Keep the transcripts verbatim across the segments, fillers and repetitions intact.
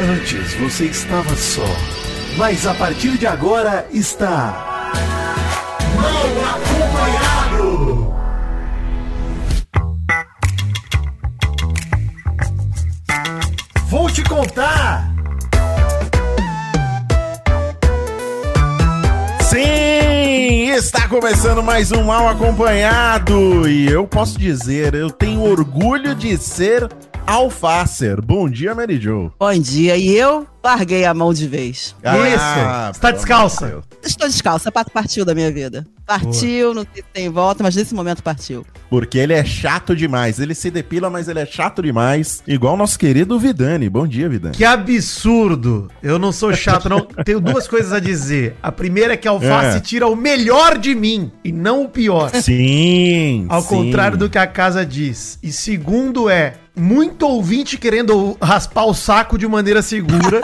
Antes você estava só, mas a partir de agora está Mal Acompanhado. Vou te contar. Sim, está começando mais um Mal Acompanhado. E eu posso dizer, eu tenho orgulho de ser Alface. Bom dia, Mary Jo. Bom dia, e eu larguei a mão de vez. Ah, isso, está descalça. Estou descalça, o sapato partiu da minha vida. Partiu, Porra. Não sei se tem volta, mas nesse momento partiu. Porque ele é chato demais, ele se depila, mas ele é chato demais. Igual nosso querido Vidani. Bom dia, Vidani. Que absurdo, eu não sou chato não. Tenho duas coisas a dizer. A primeira é que a Alface é. tira o melhor de mim e não o pior. Sim. Ao sim. contrário do que a casa diz. E segundo é, muito ouvinte querendo raspar o saco de maneira segura.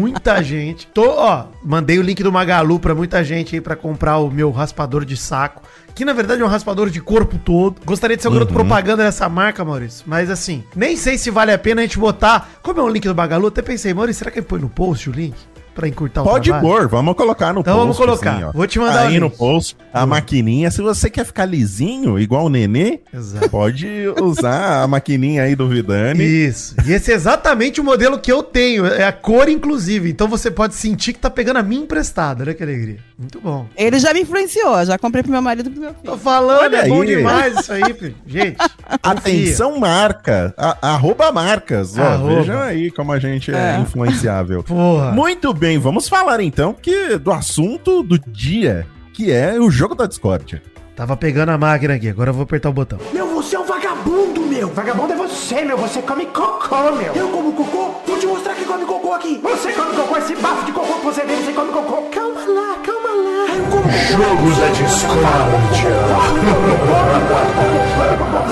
Muita gente. Tô, ó, mandei o link do Magalu pra muita gente aí pra comprar o meu raspador de saco, que na verdade é um raspador de corpo todo. Gostaria de ser um uhum. garoto propaganda dessa marca, Maurício, mas assim, nem sei se vale a pena a gente botar, como é um link do Magalu, até pensei, Maurício, será que ele põe no post o link? Pra encurtar o Pode trabalho? Pode pôr, vamos colocar no então post. Então vamos colocar, assim, vou te mandar aí no post, a uhum. maquininha, se você quer ficar lisinho, igual o nenê, Exato. Pode usar a maquininha aí do Vidani. Isso, e esse é exatamente o modelo que eu tenho, é a cor inclusive, então você pode sentir que tá pegando a minha emprestada, olha que alegria. Muito bom. Ele já me influenciou, já comprei pro meu marido e pro meu filho. Tô falando, olha é aí. Bom demais isso aí, filho. Gente. Atenção marca, a, arroba marcas, ó, arroba. Veja aí como a gente é, é influenciável. Porra. Muito bem. Bem, vamos falar então que do assunto do dia, que é o jogo da discórdia. Tava pegando a máquina aqui, agora eu vou apertar o botão. Meu, você é um vagabundo, meu. Vagabundo é você, meu. Você come cocô, meu. Eu como cocô? Vou te mostrar que come cocô aqui. Você come cocô, esse bafo de cocô que você vê, você come cocô. Calma lá, calma lá. Eu como cocô. Jogos da discórdia.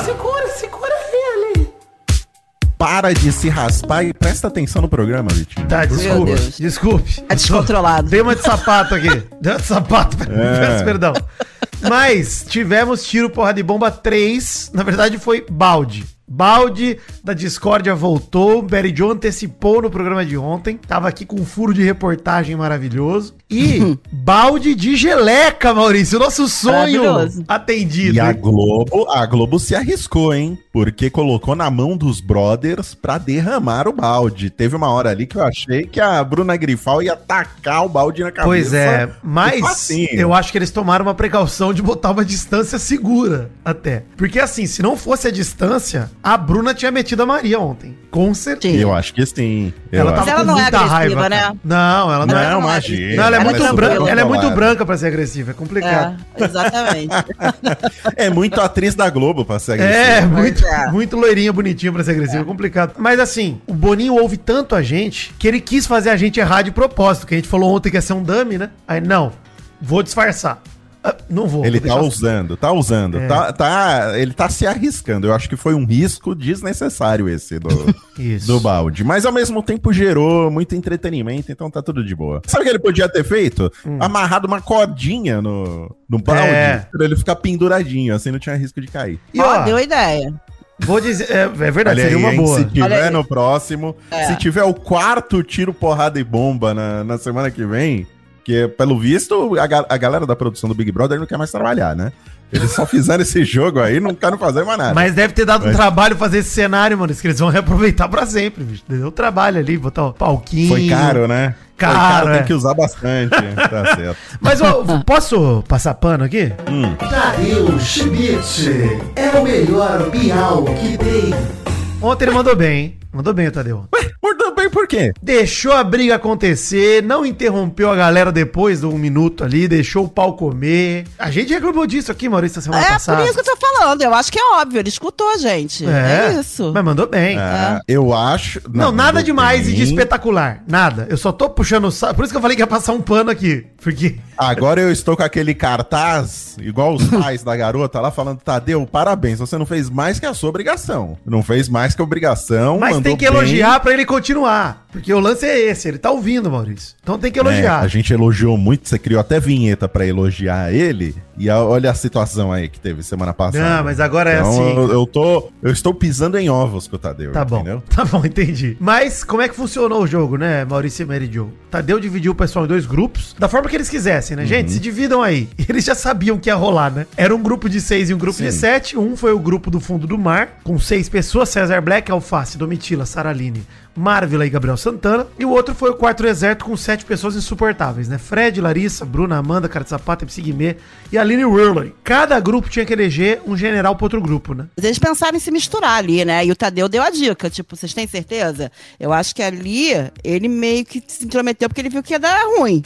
Segura, segura. Para de se raspar e presta atenção no programa, Vitinho. Tá, desculpe. Desculpe. É descontrolado. Dei uma de sapato aqui. Deu de sapato. É. Peço perdão. Mas tivemos tiro, porrada e bomba três. Na verdade, foi balde. Balde da discórdia voltou. Barry John antecipou no programa de ontem. Tava aqui com um furo de reportagem maravilhoso. E balde de geleca, Maurício. O nosso sonho atendido. E a Globo, a Globo se arriscou, hein? Porque colocou na mão dos brothers pra derramar o balde. Teve uma hora ali que eu achei que a Bruna Grifal ia tacar o balde na cabeça. Pois é, mas eu acho que eles tomaram uma precaução de botar uma distância segura até. Porque assim, se não fosse a distância... A Bruna tinha metido a Maria ontem. Com certeza. Sim. Eu acho que sim. Eu ela tava mas ela com não muita é agressiva, raiva, né? Não, ela não, não é. Não, imagina. Não, ela é, ela muito, é, branca, ela é muito branca pra ser agressiva. É complicado. É, exatamente. É muito atriz da Globo pra ser agressiva. É, muito, é. muito loirinha, bonitinha pra ser agressiva. É complicado. Mas assim, o Boninho ouve tanto a gente que ele quis fazer a gente errar de propósito. Que a gente falou ontem que ia ser um dummy, né? Aí, não, vou disfarçar. Não vou. Ele vou tá usando, assim. tá usando. É. Tá, tá, ele tá se arriscando. Eu acho que foi um risco desnecessário esse do, do balde. Mas ao mesmo tempo gerou muito entretenimento, então tá tudo de boa. Sabe o que ele podia ter feito? Hum. Amarrado uma cordinha no, no balde é. pra ele ficar penduradinho, assim não tinha risco de cair. E ó, deu ideia. Vou dizer, é, é verdade, olha seria aí, uma boa. Se tiver no próximo, é. se tiver o quarto tiro, porrada e bomba na, na semana que vem. Porque, pelo visto, a, ga- a galera da produção do Big Brother não quer mais trabalhar, né? Eles só fizeram esse jogo aí, não querem fazer mais nada. Mas deve ter dado Mas... um trabalho fazer esse cenário, mano. Isso que eles vão reaproveitar pra sempre, bicho. Deu trabalho ali, botar o um palquinho. Foi caro, né? Caro, Foi caro é. Tem que usar bastante. Tá certo. Mas, ó, posso passar pano aqui? Hum. Tadeu Schmidt é o melhor piau que tem. Ontem ele mandou bem, hein? Mandou bem o Tadeu. Ué, mandou bem por quê? Deixou a briga acontecer, não interrompeu a galera depois de um minuto ali, deixou o pau comer. A gente reclamou disso aqui, Maurício, semana é, passada. É, por isso que eu tô falando. Eu acho que é óbvio. Ele escutou a gente. É, é isso. Mas mandou bem. É, é. Eu acho... Não, não nada demais bem. E de espetacular. Nada. Eu só tô puxando o saco. Por isso que eu falei que ia passar um pano aqui. Porque... Agora eu estou com aquele cartaz, igual os pais da garota lá, falando, Tadeu, parabéns, você não fez mais que a sua obrigação. Não fez mais que a obrigação, mas mandou tem que bem. Elogiar pra ele continuar. Porque o lance é esse, ele tá ouvindo, Maurício. Então tem que elogiar. É, a gente elogiou muito, você criou até vinheta pra elogiar ele. E olha a situação aí que teve semana passada. Não, mas agora então, é assim. Eu, eu, tô, eu estou pisando em ovos com o Tadeu, tá bom, entendeu? Tá bom, entendi. Mas como é que funcionou o jogo, né, Maurício e Mary Jo? Tadeu dividiu o pessoal em dois grupos, da forma que eles quisessem, né? Uhum. Gente, se dividam aí. Eles já sabiam que ia rolar, né? Era um grupo de seis e um grupo Sim. de sete. Um foi o grupo do fundo do mar, com seis pessoas. César Black, Alface, Domitila, Sarah Aline, Marvel e Gabriel Santana. E o outro foi o quarto deserto com sete pessoas insuportáveis, né? Fred, Larissa, Bruna, Amanda, Cara de Sapata, M C Guimê e Aline Wirley. Cada grupo tinha que eleger um general pro outro grupo, né? Eles pensaram em se misturar ali, né? E o Tadeu deu a dica, tipo, vocês têm certeza? Eu acho que ali ele meio que se intrometeu porque ele viu que ia dar ruim.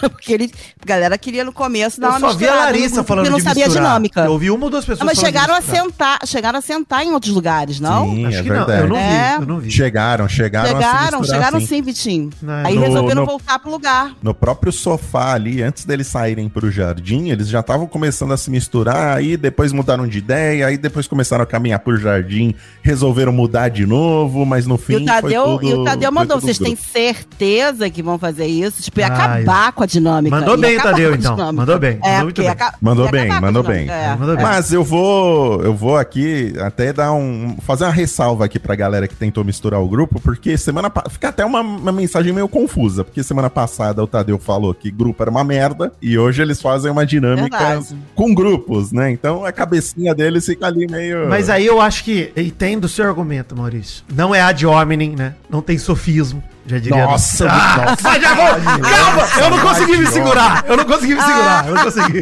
Porque ele, a galera queria no começo dar eu uma misturada. Eu só vi a Larissa falando de misturar. Não sabia a dinâmica. Eu ouvi uma ou duas pessoas não, mas chegaram a sentar, chegaram a sentar em outros lugares, não? Sim, acho é que não, eu não, é. vi, eu não vi. Chegaram, chegaram. Chegaram, chegaram, chegaram sim, Vitinho. Aí no, resolveram no, voltar pro lugar. No próprio sofá ali, antes deles saírem pro jardim, eles já estavam começando a se misturar, aí depois mudaram de ideia, aí depois começaram a caminhar pro jardim, resolveram mudar de novo, mas no fim e o Tadeu, foi tudo, e o Tadeu mandou, vocês têm certeza que vão fazer isso? Tipo, ia ah, acabar eu... com a dinâmica. Mandou bem o Tadeu, então. Mandou bem, mandou é, muito bem. Aca... Mandou bem, mandou bem. É. Mandou bem. Mas eu vou, eu vou aqui até dar um... fazer uma ressalva aqui pra galera que tentou misturar o grupo, porque Porque semana passada... Fica até uma, uma mensagem meio confusa, porque semana passada o Tadeu falou que grupo era uma merda, e hoje eles fazem uma dinâmica Verdade. com grupos, né? Então a cabecinha deles fica ali meio... Mas aí eu acho que... Entendo o seu argumento, Maurício. Não é ad hominem, né? Não tem sofismo. Já diria nossa, não. Ah, nossa, já vou. Calma, nossa, eu não consegui me segurar. Eu não consegui me segurar. Eu não consegui.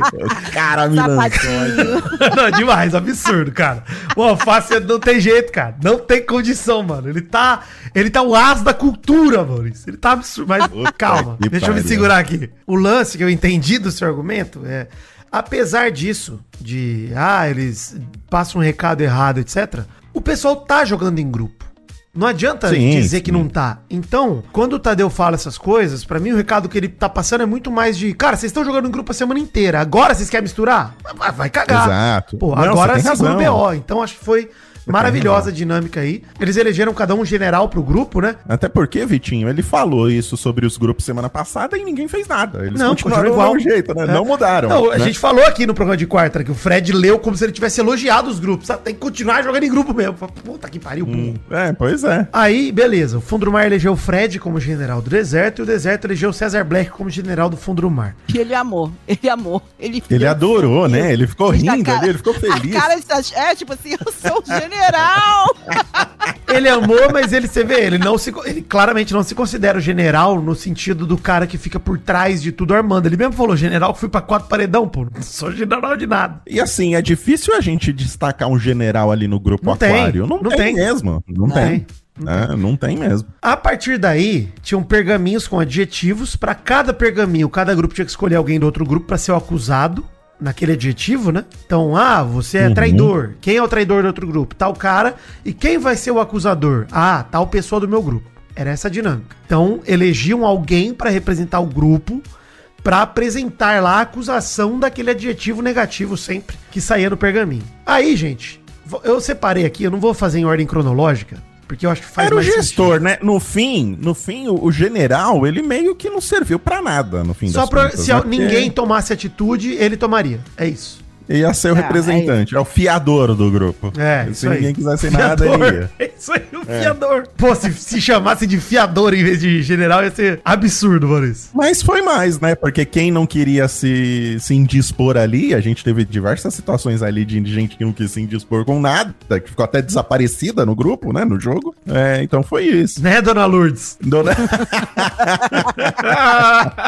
Cara, me lançou. Não, demais, absurdo, cara. O Alface não tem jeito, cara. Não tem condição, mano. Ele tá, ele tá o as da cultura, Maurício. Ele tá absurdo. Mas Puta calma, deixa pariu. eu me segurar aqui. O lance que eu entendi do seu argumento é, apesar disso, de, ah, eles passam um recado errado, etcétera, o pessoal tá jogando em grupo. Não adianta sim, dizer sim. que não tá. Então, quando o Tadeu fala essas coisas, pra mim o recado que ele tá passando é muito mais de... Cara, vocês estão jogando em grupo a semana inteira. Agora vocês querem misturar? Vai cagar. Exato. Pô, não, agora segura o B O. Então, acho que foi... Maravilhosa dinâmica aí. Eles elegeram cada um general pro grupo, né? Até porque, Vitinho, ele falou isso sobre os grupos semana passada e ninguém fez nada. Eles não, continuaram igual. Do jeito, né? É. Não mudaram. Não, a né? gente falou aqui no programa de quarta que o Fred leu como se ele tivesse elogiado os grupos. Sabe? Tem que continuar jogando em grupo mesmo. Puta que pariu, hum. É, pois é. Aí, beleza. O Fundo do Mar elegeu o Fred como general do deserto e o deserto elegeu o César Black como general do Fundo do Mar. Que ele amou. Ele amou. Ele, ele adorou, né? Ele ficou ele rindo cara... ali, ele ficou feliz. A cara é, tipo assim, eu sou o general. General! Ele amou, mas ele, você vê, ele, não se, ele claramente não se considera o general no sentido do cara que fica por trás de tudo armando. Ele mesmo falou, general, que fui pra quatro paredão, pô. Não sou general de nada. E assim, é difícil a gente destacar um general ali no grupo não Aquário. Tem, não, não tem, tem mesmo. Não, não tem. tem. Não, ah, tem. não tem mesmo. A partir daí, tinham pergaminhos com adjetivos. Pra cada pergaminho, cada grupo tinha que escolher alguém do outro grupo pra ser o acusado. Naquele adjetivo, né? Então, ah, você é uhum. traidor. Quem é o traidor do outro grupo? Tal cara. E quem vai ser o acusador? Ah, tal pessoa do meu grupo. Era essa a dinâmica. Então, elegiam alguém pra representar o grupo, pra apresentar lá a acusação daquele adjetivo negativo sempre que saía no pergaminho. Aí, gente, eu separei aqui, eu não vou fazer em ordem cronológica, porque eu acho que faz Era mais o gestor, sentido. né? No fim, no fim, o, o general, ele meio que não serviu pra nada, no fim Só das contas. Só pra... Se né? ninguém tomasse atitude, ele tomaria. É isso. Ele ia ser o é, representante. É, é o fiador do grupo. É, Se ninguém aí. quisesse fiador, nada, ele ia. É isso aí, o é. fiador. Pô, se, se chamasse de fiador em vez de general, ia ser absurdo, Maurício. Mas foi mais, né? Porque quem não queria se, se indispor ali, a gente teve diversas situações ali de gente que não quis se indispor com nada, que ficou até desaparecida no grupo, né? No jogo. É, então foi isso. Né, dona Lourdes? Dona... Caramba,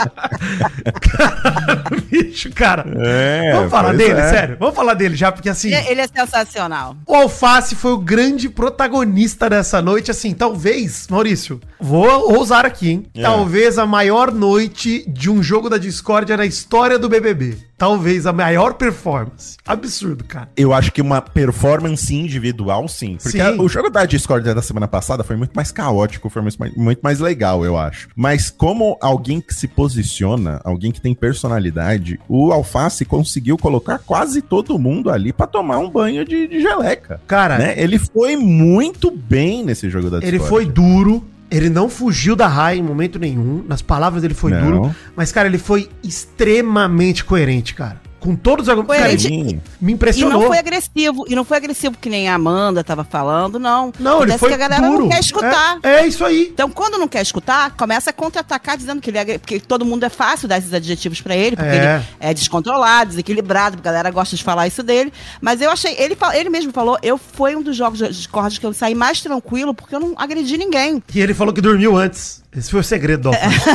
bicho, cara. É, Vamos falar dele? É. Sério, vamos falar dele já, porque assim... Ele é sensacional. O Alface foi o grande protagonista dessa noite, assim, talvez, Maurício, vou ousar aqui, hein? É. Talvez a maior noite de um jogo da discórdia na história do B B B. Talvez a maior performance. Absurdo, cara. Eu acho que uma performance individual, sim. Porque sim. o jogo da discórdia da semana passada foi muito mais caótico, foi muito mais, muito mais legal, eu acho. Mas como alguém que se posiciona, alguém que tem personalidade, o Alface conseguiu colocar quase todo mundo ali pra tomar um banho de, de geleca. Cara, né? Ele foi muito bem nesse jogo da discórdia. Ele foi duro. Ele não fugiu da raia em momento nenhum. Nas palavras dele foi não. duro. Mas, cara, ele foi extremamente coerente, cara. Com todos os argumentos. Cara, me impressionou. E não foi agressivo. E não foi agressivo que nem a Amanda tava falando, não. Não, acontece ele foi que a galera duro. Não quer escutar. É, é isso aí. Então, quando não quer escutar, começa a contra-atacar dizendo que ele é... Porque todo mundo é fácil dar esses adjetivos pra ele, porque é. ele é descontrolado, desequilibrado, a galera gosta de falar isso dele. Mas eu achei... Ele, ele mesmo falou, eu foi um dos jogos de cordas que eu saí mais tranquilo, porque eu não agredi ninguém. E ele falou que dormiu antes. Esse foi o segredo do Alface.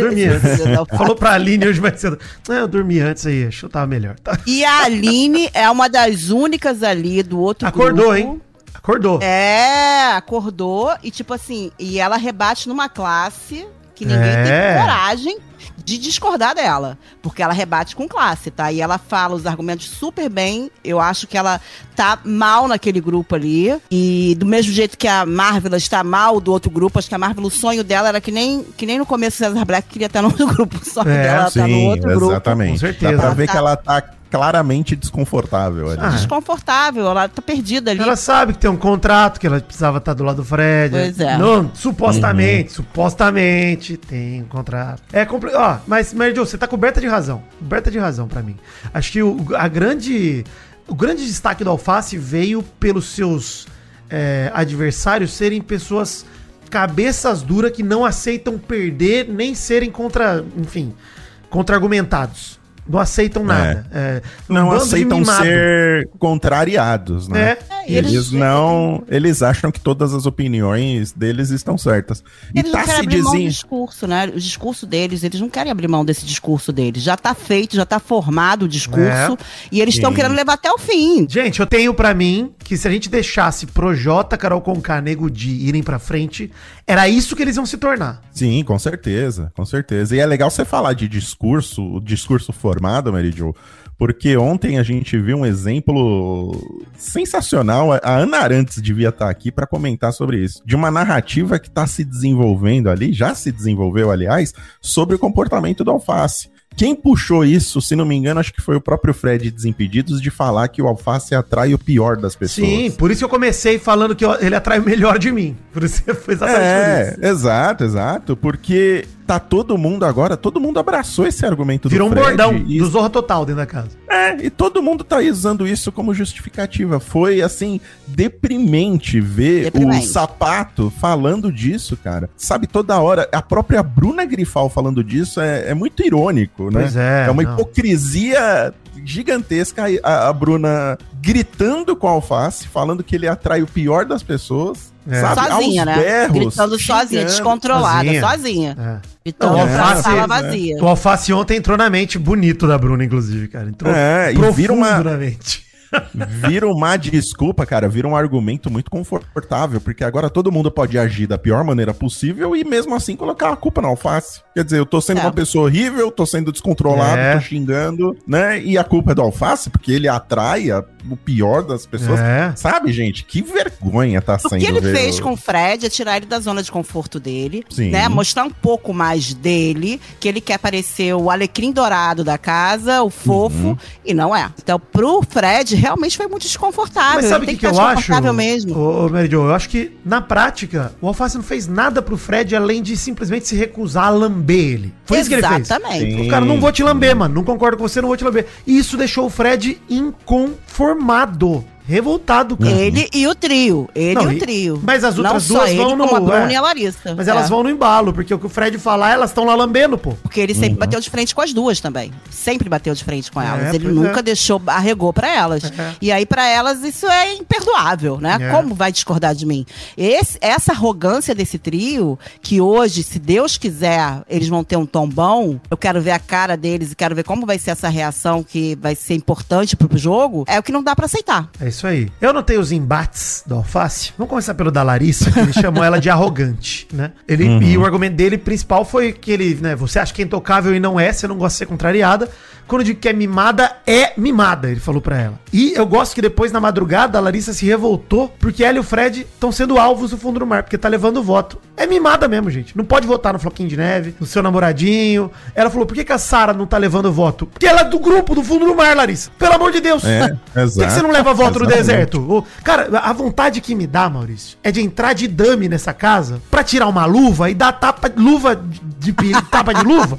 Dormi antes. Falou pra Aline hoje mais cedo. Não, eu dormi antes aí, acho que eu tava melhor. E a Aline é uma das únicas ali do outro Acordou, grupo. Acordou, hein? Acordou. É, acordou. E tipo assim, e ela rebate numa classe que ninguém é. tem coragem de discordar dela. Porque ela rebate com classe, tá? E ela fala os argumentos super bem. Eu acho que ela tá mal naquele grupo ali. E do mesmo jeito que a Marvel está mal do outro grupo, acho que a Marvel, o sonho dela era que nem, que nem no começo o César Black queria estar no outro grupo. O sonho é, dela sim, tá no outro exatamente. grupo. Exatamente. Com certeza. Dá pra ver tá... que ela tá claramente desconfortável ali. Ah, desconfortável, ela tá perdida ali. Ela sabe que tem um contrato, que ela precisava estar do lado do Fred. Pois é. Não, supostamente, uhum. supostamente tem um contrato. É complicado. Ó, mas, Mary Jo, você tá coberta de razão. Coberta de razão pra mim. Acho que o, a grande, o grande destaque do Alface veio pelos seus é, adversários serem pessoas cabeças duras que não aceitam perder nem serem contra, enfim, contra-argumentados. Não aceitam nada. É. É, um não aceitam ser contrariados, né? É. É, eles, eles não... Eles acham que todas as opiniões deles estão certas. E eles tá não querem se abrir dizem... mão do discurso, né? O discurso deles, eles não querem abrir mão desse discurso deles. Já tá feito, já tá formado o discurso. É. E eles estão querendo levar até o fim. Gente, eu tenho pra mim que se a gente deixasse Projota, Carol Conká, Nego Di irem pra frente, era isso que eles iam se tornar. Sim, com certeza. Com certeza. E é legal você falar de discurso, o discurso formado. Formada, Mary Jo, porque ontem a gente viu um exemplo sensacional. A Ana Arantes devia estar aqui para comentar sobre isso, de uma narrativa que está se desenvolvendo ali, já se desenvolveu, aliás, sobre o comportamento do Alface. Quem puxou isso, se não me engano, acho que foi o próprio Fred Desimpedidos, de falar que o Alface atrai o pior das pessoas. Sim, por isso eu comecei falando que ele atrai o melhor de mim. Por isso foi exatamente é, por isso. Exato, exato. Porque tá todo mundo agora, todo mundo abraçou esse argumento Virou do Fred. Virou um bordão e... do Zorra Total dentro da casa. É, e todo mundo tá usando isso como justificativa. Foi, assim, deprimente ver deprimente. o Sapato falando disso, cara. Sabe, toda hora, a própria Bruna Grifal falando disso é, é muito irônico. Né? Pois é, é uma não. hipocrisia gigantesca a, a Bruna gritando com o Alface, falando que ele atrai o pior das pessoas. É. Sabe? Sozinha, né? Berros, gritando sozinha, descontrolada, sozinha. sozinha. É. Então, não, o Alface, sala vazia. É. O Alface ontem entrou na mente bonito da Bruna, inclusive, cara. Entrou é, profundo e vira uma... na mente. Vira uma desculpa, cara, vira um argumento muito confortável, porque agora todo mundo pode agir da pior maneira possível e mesmo assim colocar a culpa no Alface. Quer dizer, eu tô sendo é. uma pessoa horrível, tô sendo descontrolado, é. tô xingando, né? E a culpa é do Alface, porque ele atrai a, o pior das pessoas. É. Sabe, gente? Que vergonha tá sendo. O que ele ver... fez com o Fred é tirar ele da zona de conforto dele, Sim. né? Mostrar um pouco mais dele, que ele quer parecer o alecrim dourado da casa, o fofo, uhum. e não é. Então, pro Fred, realmente foi muito desconfortável. Mas sabe o que, que, que eu acho? Mesmo. Ô, ô, Mary Jo, eu acho que, na prática, o Alface não fez nada pro Fred, além de simplesmente se recusar a lamber ele. Foi Exatamente. isso que ele fez. Exatamente. O cara, não vou te lamber, mano. Não concordo com você, não vou te lamber. E isso deixou o Fred inconformado. Revoltado, cara. Ele e o trio. Ele não, e o trio. Mas as outras não duas vão no... Não a Bruna é. e a Larissa. Mas é. elas vão no embalo, porque o que o Fred falar, elas estão lá lambendo, pô. Porque ele sempre uhum. bateu de frente com as duas também. Sempre bateu de frente com elas. É, ele nunca é. deixou, arregou pra elas. É. E aí, pra elas, isso é imperdoável, né? É. Como vai discordar de mim? Esse, essa arrogância desse trio, que hoje, se Deus quiser, eles vão ter um tom bom, eu quero ver a cara deles e quero ver como vai ser essa reação que vai ser importante pro jogo, é o que não dá pra aceitar. É isso. Isso aí. Eu notei os embates do Alface. Vamos começar pelo da Larissa, que ele chamou ela de arrogante, né? Ele, uhum. E o argumento dele principal foi que ele, né? Você acha que é intocável e não é, você não gosta de ser contrariada. Quando eu digo que é mimada, é mimada, ele falou pra ela. E eu gosto que depois, na madrugada, a Larissa se revoltou, porque ela e o Fred estão sendo alvos no fundo do mar, porque tá levando o voto. É mimada mesmo, gente. Não pode votar no Floquinho de Neve, no seu namoradinho. Ela falou, por que que a Sarah não tá levando o voto? Porque ela é do grupo, do fundo do mar, Larissa. Pelo amor de Deus. É, exato. Por que que você não leva voto no deserto? Cara, a vontade que me dá, Maurício, é de entrar de dame nessa casa pra tirar uma luva e dar tapa, luva de, de tapa de luva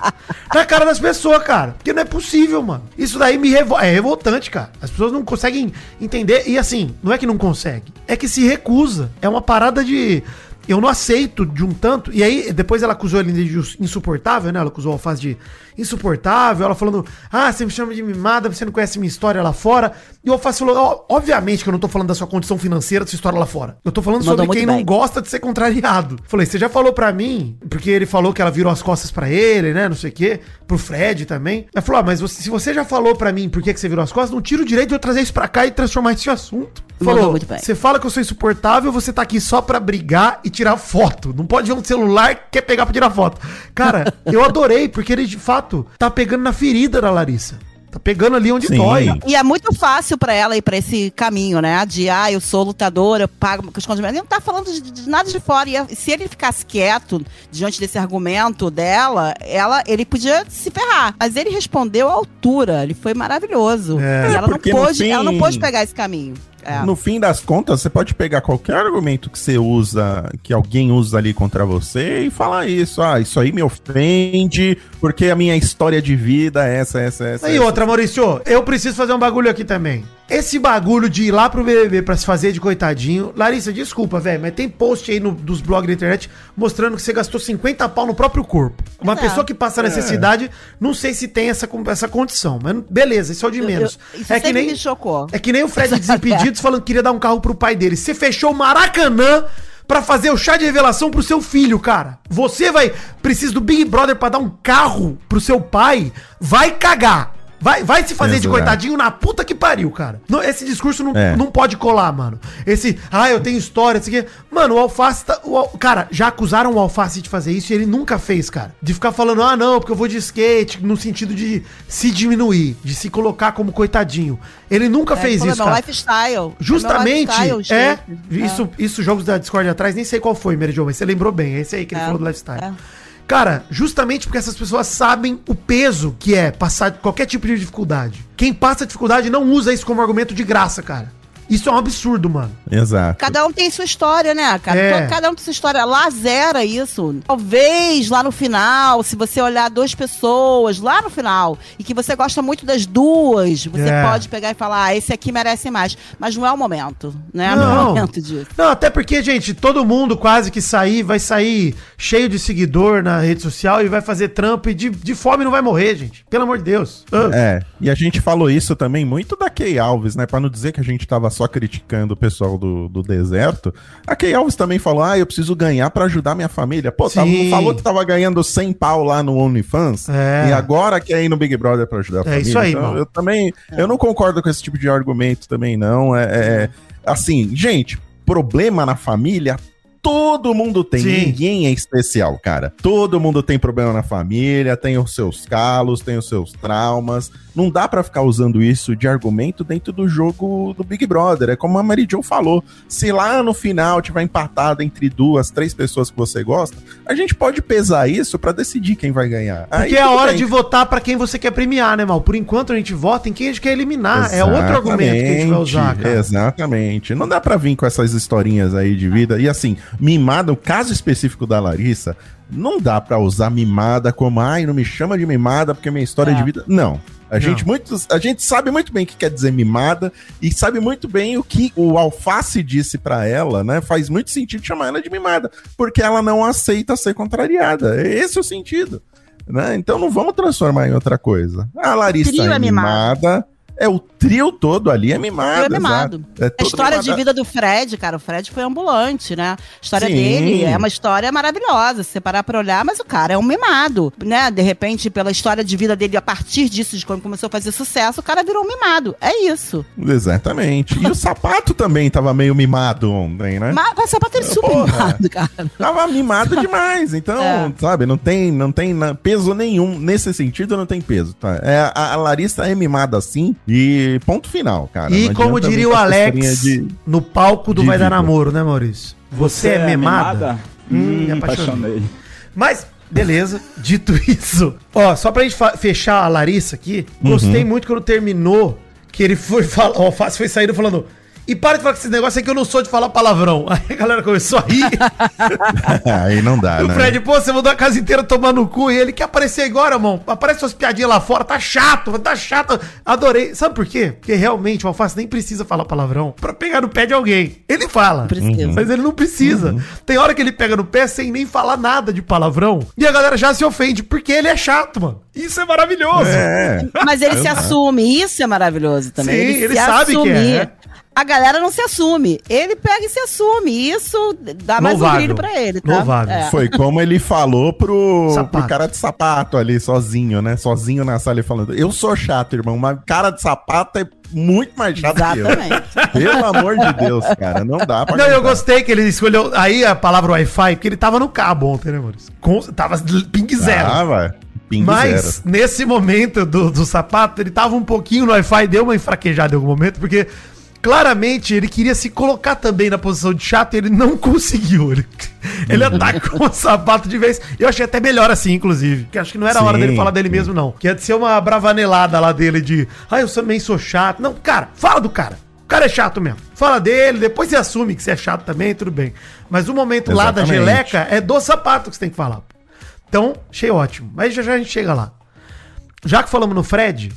na cara das pessoas, cara. Porque não é possível. Mano. Isso daí me revol... é revoltante, cara. As pessoas não conseguem entender. E assim, não é que não consegue, é que se recusa. É uma parada de... eu não aceito de um tanto. E aí, depois ela acusou ele de insuportável, né? Ela acusou o Alface de insuportável. Ela falando, ah, você me chama de mimada, você não conhece minha história lá fora. E o Alface falou, oh, obviamente que eu não tô falando da sua condição financeira, da sua história lá fora. Eu tô falando Mandou sobre quem bem. não gosta de ser contrariado. Falei, você já falou pra mim, porque ele falou que ela virou as costas pra ele, né? Não sei o quê. Pro Fred também. Ela falou, ah, mas você, se você já falou pra mim por que que você virou as costas, não tira o direito de eu trazer isso pra cá e transformar isso em assunto. Falou, você fala que eu sou insuportável, você tá aqui só pra brigar e tirar foto. Não pode ver um celular que quer pegar pra tirar foto. Cara, eu adorei, porque ele de fato tá pegando na ferida da Larissa. Tá pegando ali onde Sim. dói. E é muito fácil pra ela ir pra esse caminho, né? De, ah, eu sou lutadora, eu pago... Ele não tá falando de, de nada de fora. E eu, se ele ficasse quieto diante desse argumento dela, ela, ele podia se ferrar. Mas ele respondeu à altura. Ele foi maravilhoso. É. E ela, é não pôde, fim... ela não pôde pegar esse caminho. É. No fim das contas, você pode pegar qualquer argumento que você usa, que alguém usa ali contra você e falar isso. Ah, isso aí me ofende, porque a minha história de vida é essa, essa, essa. E essa. Outra, Maurício, eu preciso fazer um bagulho aqui também. Esse bagulho de ir lá pro B B B pra se fazer de coitadinho... Larissa, desculpa, velho, mas tem post aí no, dos blogs da internet mostrando que você gastou cinquenta pau no próprio corpo. Uma é. pessoa que passa necessidade, é. não sei se tem essa, essa condição, mas beleza, isso é o de menos. Eu, eu, isso é que nem, me chocou. É que nem o Fred Desimpedidos falando que queria dar um carro pro pai dele. Você fechou o Maracanã pra fazer o chá de revelação pro seu filho, cara. Você vai... precisa do Big Brother pra dar um carro pro seu pai? Vai cagar. Vai, vai se fazer Exato. de coitadinho na puta que pariu, cara. Não, esse discurso não, é. não pode colar, mano. Esse, ah, eu tenho história, isso aqui. Mano, o Alface tá... O, cara, já acusaram o Alface de fazer isso e ele nunca fez, cara. De ficar falando, ah, não, porque eu vou de skate, no sentido de se diminuir, de se colocar como coitadinho. Ele nunca é, fez isso, cara. Lifestyle. Justamente, é, lifestyle, é, isso, é. Isso, jogos da Discord atrás, nem sei qual foi, Mary Jo, mas você lembrou bem, é esse aí que ele é. falou do lifestyle. É. Cara, justamente porque essas pessoas sabem o peso que é passar qualquer tipo de dificuldade. Quem passa dificuldade não usa isso como argumento de graça, cara. Isso é um absurdo, mano. Exato. Cada um tem sua história, né, cara? É. Cada um tem sua história. Lazera isso. Talvez lá no final, se você olhar duas pessoas lá no final e que você gosta muito das duas, você é. pode pegar e falar, ah, esse aqui merece mais. Mas não é o momento, né? Não, não é o momento disso. Não, até porque, gente, todo mundo quase que sair, vai sair cheio de seguidor na rede social e vai fazer trampo e de, de fome não vai morrer, gente. Pelo amor de Deus. Uh. É, e a gente falou isso também muito da Key Alves, né? Pra não dizer que a gente tava só criticando o pessoal do, do deserto. A Key Alves também falou, ah, eu preciso ganhar pra ajudar minha família. Pô, tava, falou que tava ganhando cem pau lá no OnlyFans, é. e agora quer ir no Big Brother pra ajudar a é família. É isso aí, então, mano. Eu também, é. eu não concordo com esse tipo de argumento também, não. É, é, assim, gente, problema na família... todo mundo tem, Sim. ninguém é especial, cara. Todo mundo tem problema na família, tem os seus calos, tem os seus traumas. Não dá pra ficar usando isso de argumento dentro do jogo do Big Brother. É como a Mary Jo falou. Se lá no final tiver empatado entre duas, três pessoas que você gosta, a gente pode pesar isso pra decidir quem vai ganhar. Porque Aí, é a hora bem. de votar pra quem você quer premiar, né, Mal? Por enquanto a gente vota em quem a gente quer eliminar. Exatamente. É outro argumento que a gente vai usar, cara. Exatamente. Não dá pra vir com essas historinhas aí de vida. E assim... mimada, o caso específico da Larissa, não dá pra usar mimada como, ai, não me chama de mimada porque minha história é. de vida... Não. A, não. Gente muito, a gente sabe muito bem o que quer dizer mimada e sabe muito bem o que o Alface disse pra ela, né? Faz muito sentido chamar ela de mimada, porque ela não aceita ser contrariada. Esse é o sentido, né? Então não vamos transformar em outra coisa. A Larissa é mimada... mimada. É, o trio todo ali é mimado. É mimado. É a história mimado. de vida do Fred, cara, o Fred foi ambulante, né? A história Sim. dele é uma história maravilhosa, se você parar pra olhar, mas o cara é um mimado, né? De repente, pela história de vida dele, a partir disso, de quando começou a fazer sucesso, o cara virou um mimado. É isso. Exatamente. E o sapato também tava meio mimado ontem, né? Mas o sapato é super Porra. mimado, cara. Tava mimado demais, então, é. sabe, não tem, não tem peso nenhum, nesse sentido não tem peso, tá? É, a Larissa é mimada assim, e ponto final, cara. E como diria o Alex, de, no palco do Vai Dar Namoro, né, Maurício? Você, Você é, é mimada? mimada? Hum, me apaixonei. apaixonei. Mas, beleza, dito isso. Ó, só pra gente fechar a Larissa aqui, uhum. gostei muito quando terminou, que ele foi falar, o Alface foi saindo falando... E para de falar com esse negócio aí que eu não sou de falar palavrão. Aí a galera começou a rir. Aí não dá, né? E o Fred, pô, você mudou a casa inteira tomar no cu. E ele quer aparecer agora, irmão. Aparece suas piadinhas lá fora. Tá chato, tá chato. Adorei. Sabe por quê? Porque realmente o Alface nem precisa falar palavrão pra pegar no pé de alguém. Ele fala. Uhum. Mas ele não precisa. Uhum. Tem hora que ele pega no pé sem nem falar nada de palavrão. E a galera já se ofende. Porque ele é chato, mano. Isso é maravilhoso. É. Mas ele eu se não. assume. Isso é maravilhoso também. Sim, ele, ele sabe assumir. que é. Né? A galera não se assume. Ele pega e se assume. Isso dá mais um brilho pra ele, tá? É. Foi como ele falou pro, pro cara de sapato ali, sozinho, né? Sozinho na sala, ele falando, eu sou chato, irmão, mas cara de sapato é muito mais chato Exatamente. que eu. Pelo amor de Deus, cara, não dá pra... Não, contar. Eu gostei que ele escolheu aí a palavra Wi-Fi, porque ele tava no cabo ontem, né, Maurício? Com, tava ping zero. Ah, vai. Ping Mas, zero. nesse momento do, do sapato, ele tava um pouquinho no Wi-Fi, deu uma enfraquejada em algum momento, porque... Claramente, ele queria se colocar também na posição de chato e ele não conseguiu. Ele, ele atacou o sapato de vez. Eu achei até melhor assim, inclusive. Porque acho que não era a hora dele falar dele mesmo, não. Que ia ser uma bravanelada lá dele de... Ah, eu também sou chato. Não, cara, fala do cara. O cara é chato mesmo. Fala dele, depois você assume que você é chato também, tudo bem. Mas o momento Exatamente. lá da geleca é do sapato que você tem que falar. Então, achei ótimo. Mas já já a gente chega lá. Já que falamos no Fred...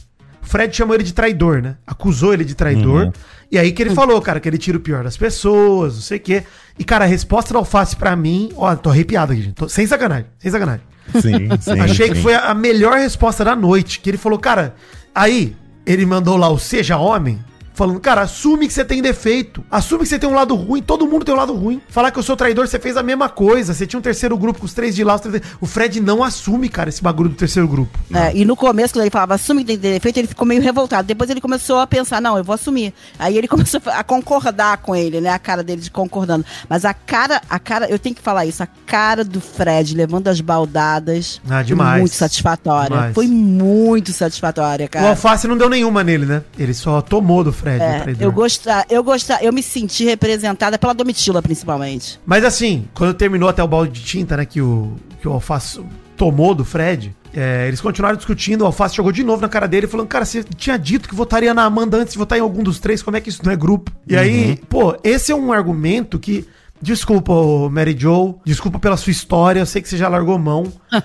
Fred chamou ele de traidor, né? Acusou ele de traidor. Uhum. E aí que ele falou, cara, que ele tira o pior das pessoas, não sei o quê. E, cara, a resposta do Alface pra mim... Ó, tô arrepiado aqui, gente. Tô... Sem sacanagem, sem sacanagem. Sim, sim. Achei sim. que foi a melhor resposta da noite. Que ele falou, cara... Aí, ele mandou lá o Seja Homem... Falando, cara, assume que você tem defeito. Assume que você tem um lado ruim. Todo mundo tem um lado ruim. Falar que eu sou traidor, você fez a mesma coisa. Você tinha um terceiro grupo com os três de lá. Os três de... O Fred não assume, cara, esse bagulho do terceiro grupo. É, e no começo, quando ele falava assume que tem defeito, ele ficou meio revoltado. Depois ele começou a pensar, não, eu vou assumir. Aí ele começou a concordar com ele, né? A cara dele de concordando. Mas a cara, a cara, eu tenho que falar isso, a cara do Fred levando as baldadas. Ah, demais. Foi muito satisfatória. Demais. Foi muito satisfatória, cara. O Alface não deu nenhuma nele, né? Ele só tomou do Fred. Fred, é, eu gostar, eu gostar, eu me senti representada pela Domitila, principalmente. Mas assim, quando terminou até o balde de tinta, né, que o, que o Alface tomou do Fred, é, eles continuaram discutindo, o Alface jogou de novo na cara dele, falando, cara, você tinha dito que votaria na Amanda antes de votar em algum dos três, como é que isso não é grupo? E uhum. aí, pô, esse é um argumento que... Desculpa, Mary Jo, desculpa pela sua história, eu sei que você já largou mão,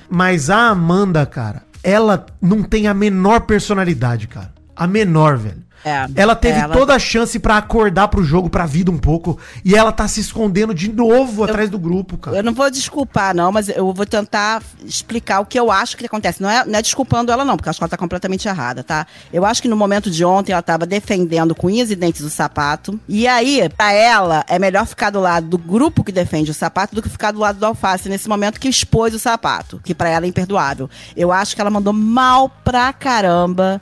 mas a Amanda, cara, ela não tem a menor personalidade, cara. A menor, velho. É, ela teve ela... toda a chance pra acordar pro jogo, pra vida um pouco. E ela tá se escondendo de novo eu, atrás do grupo, cara. Eu não vou desculpar, não, mas eu vou tentar explicar o que eu acho que acontece. Não é, não é desculpando ela, não, porque eu acho que ela tá completamente errada, tá? Eu acho que no momento de ontem ela tava defendendo com unhas e dentes o sapato. E aí, pra ela, é melhor ficar do lado do grupo que defende o sapato do que ficar do lado do Alface nesse momento que expôs o sapato, que pra ela é imperdoável. Eu acho que ela mandou mal pra caramba.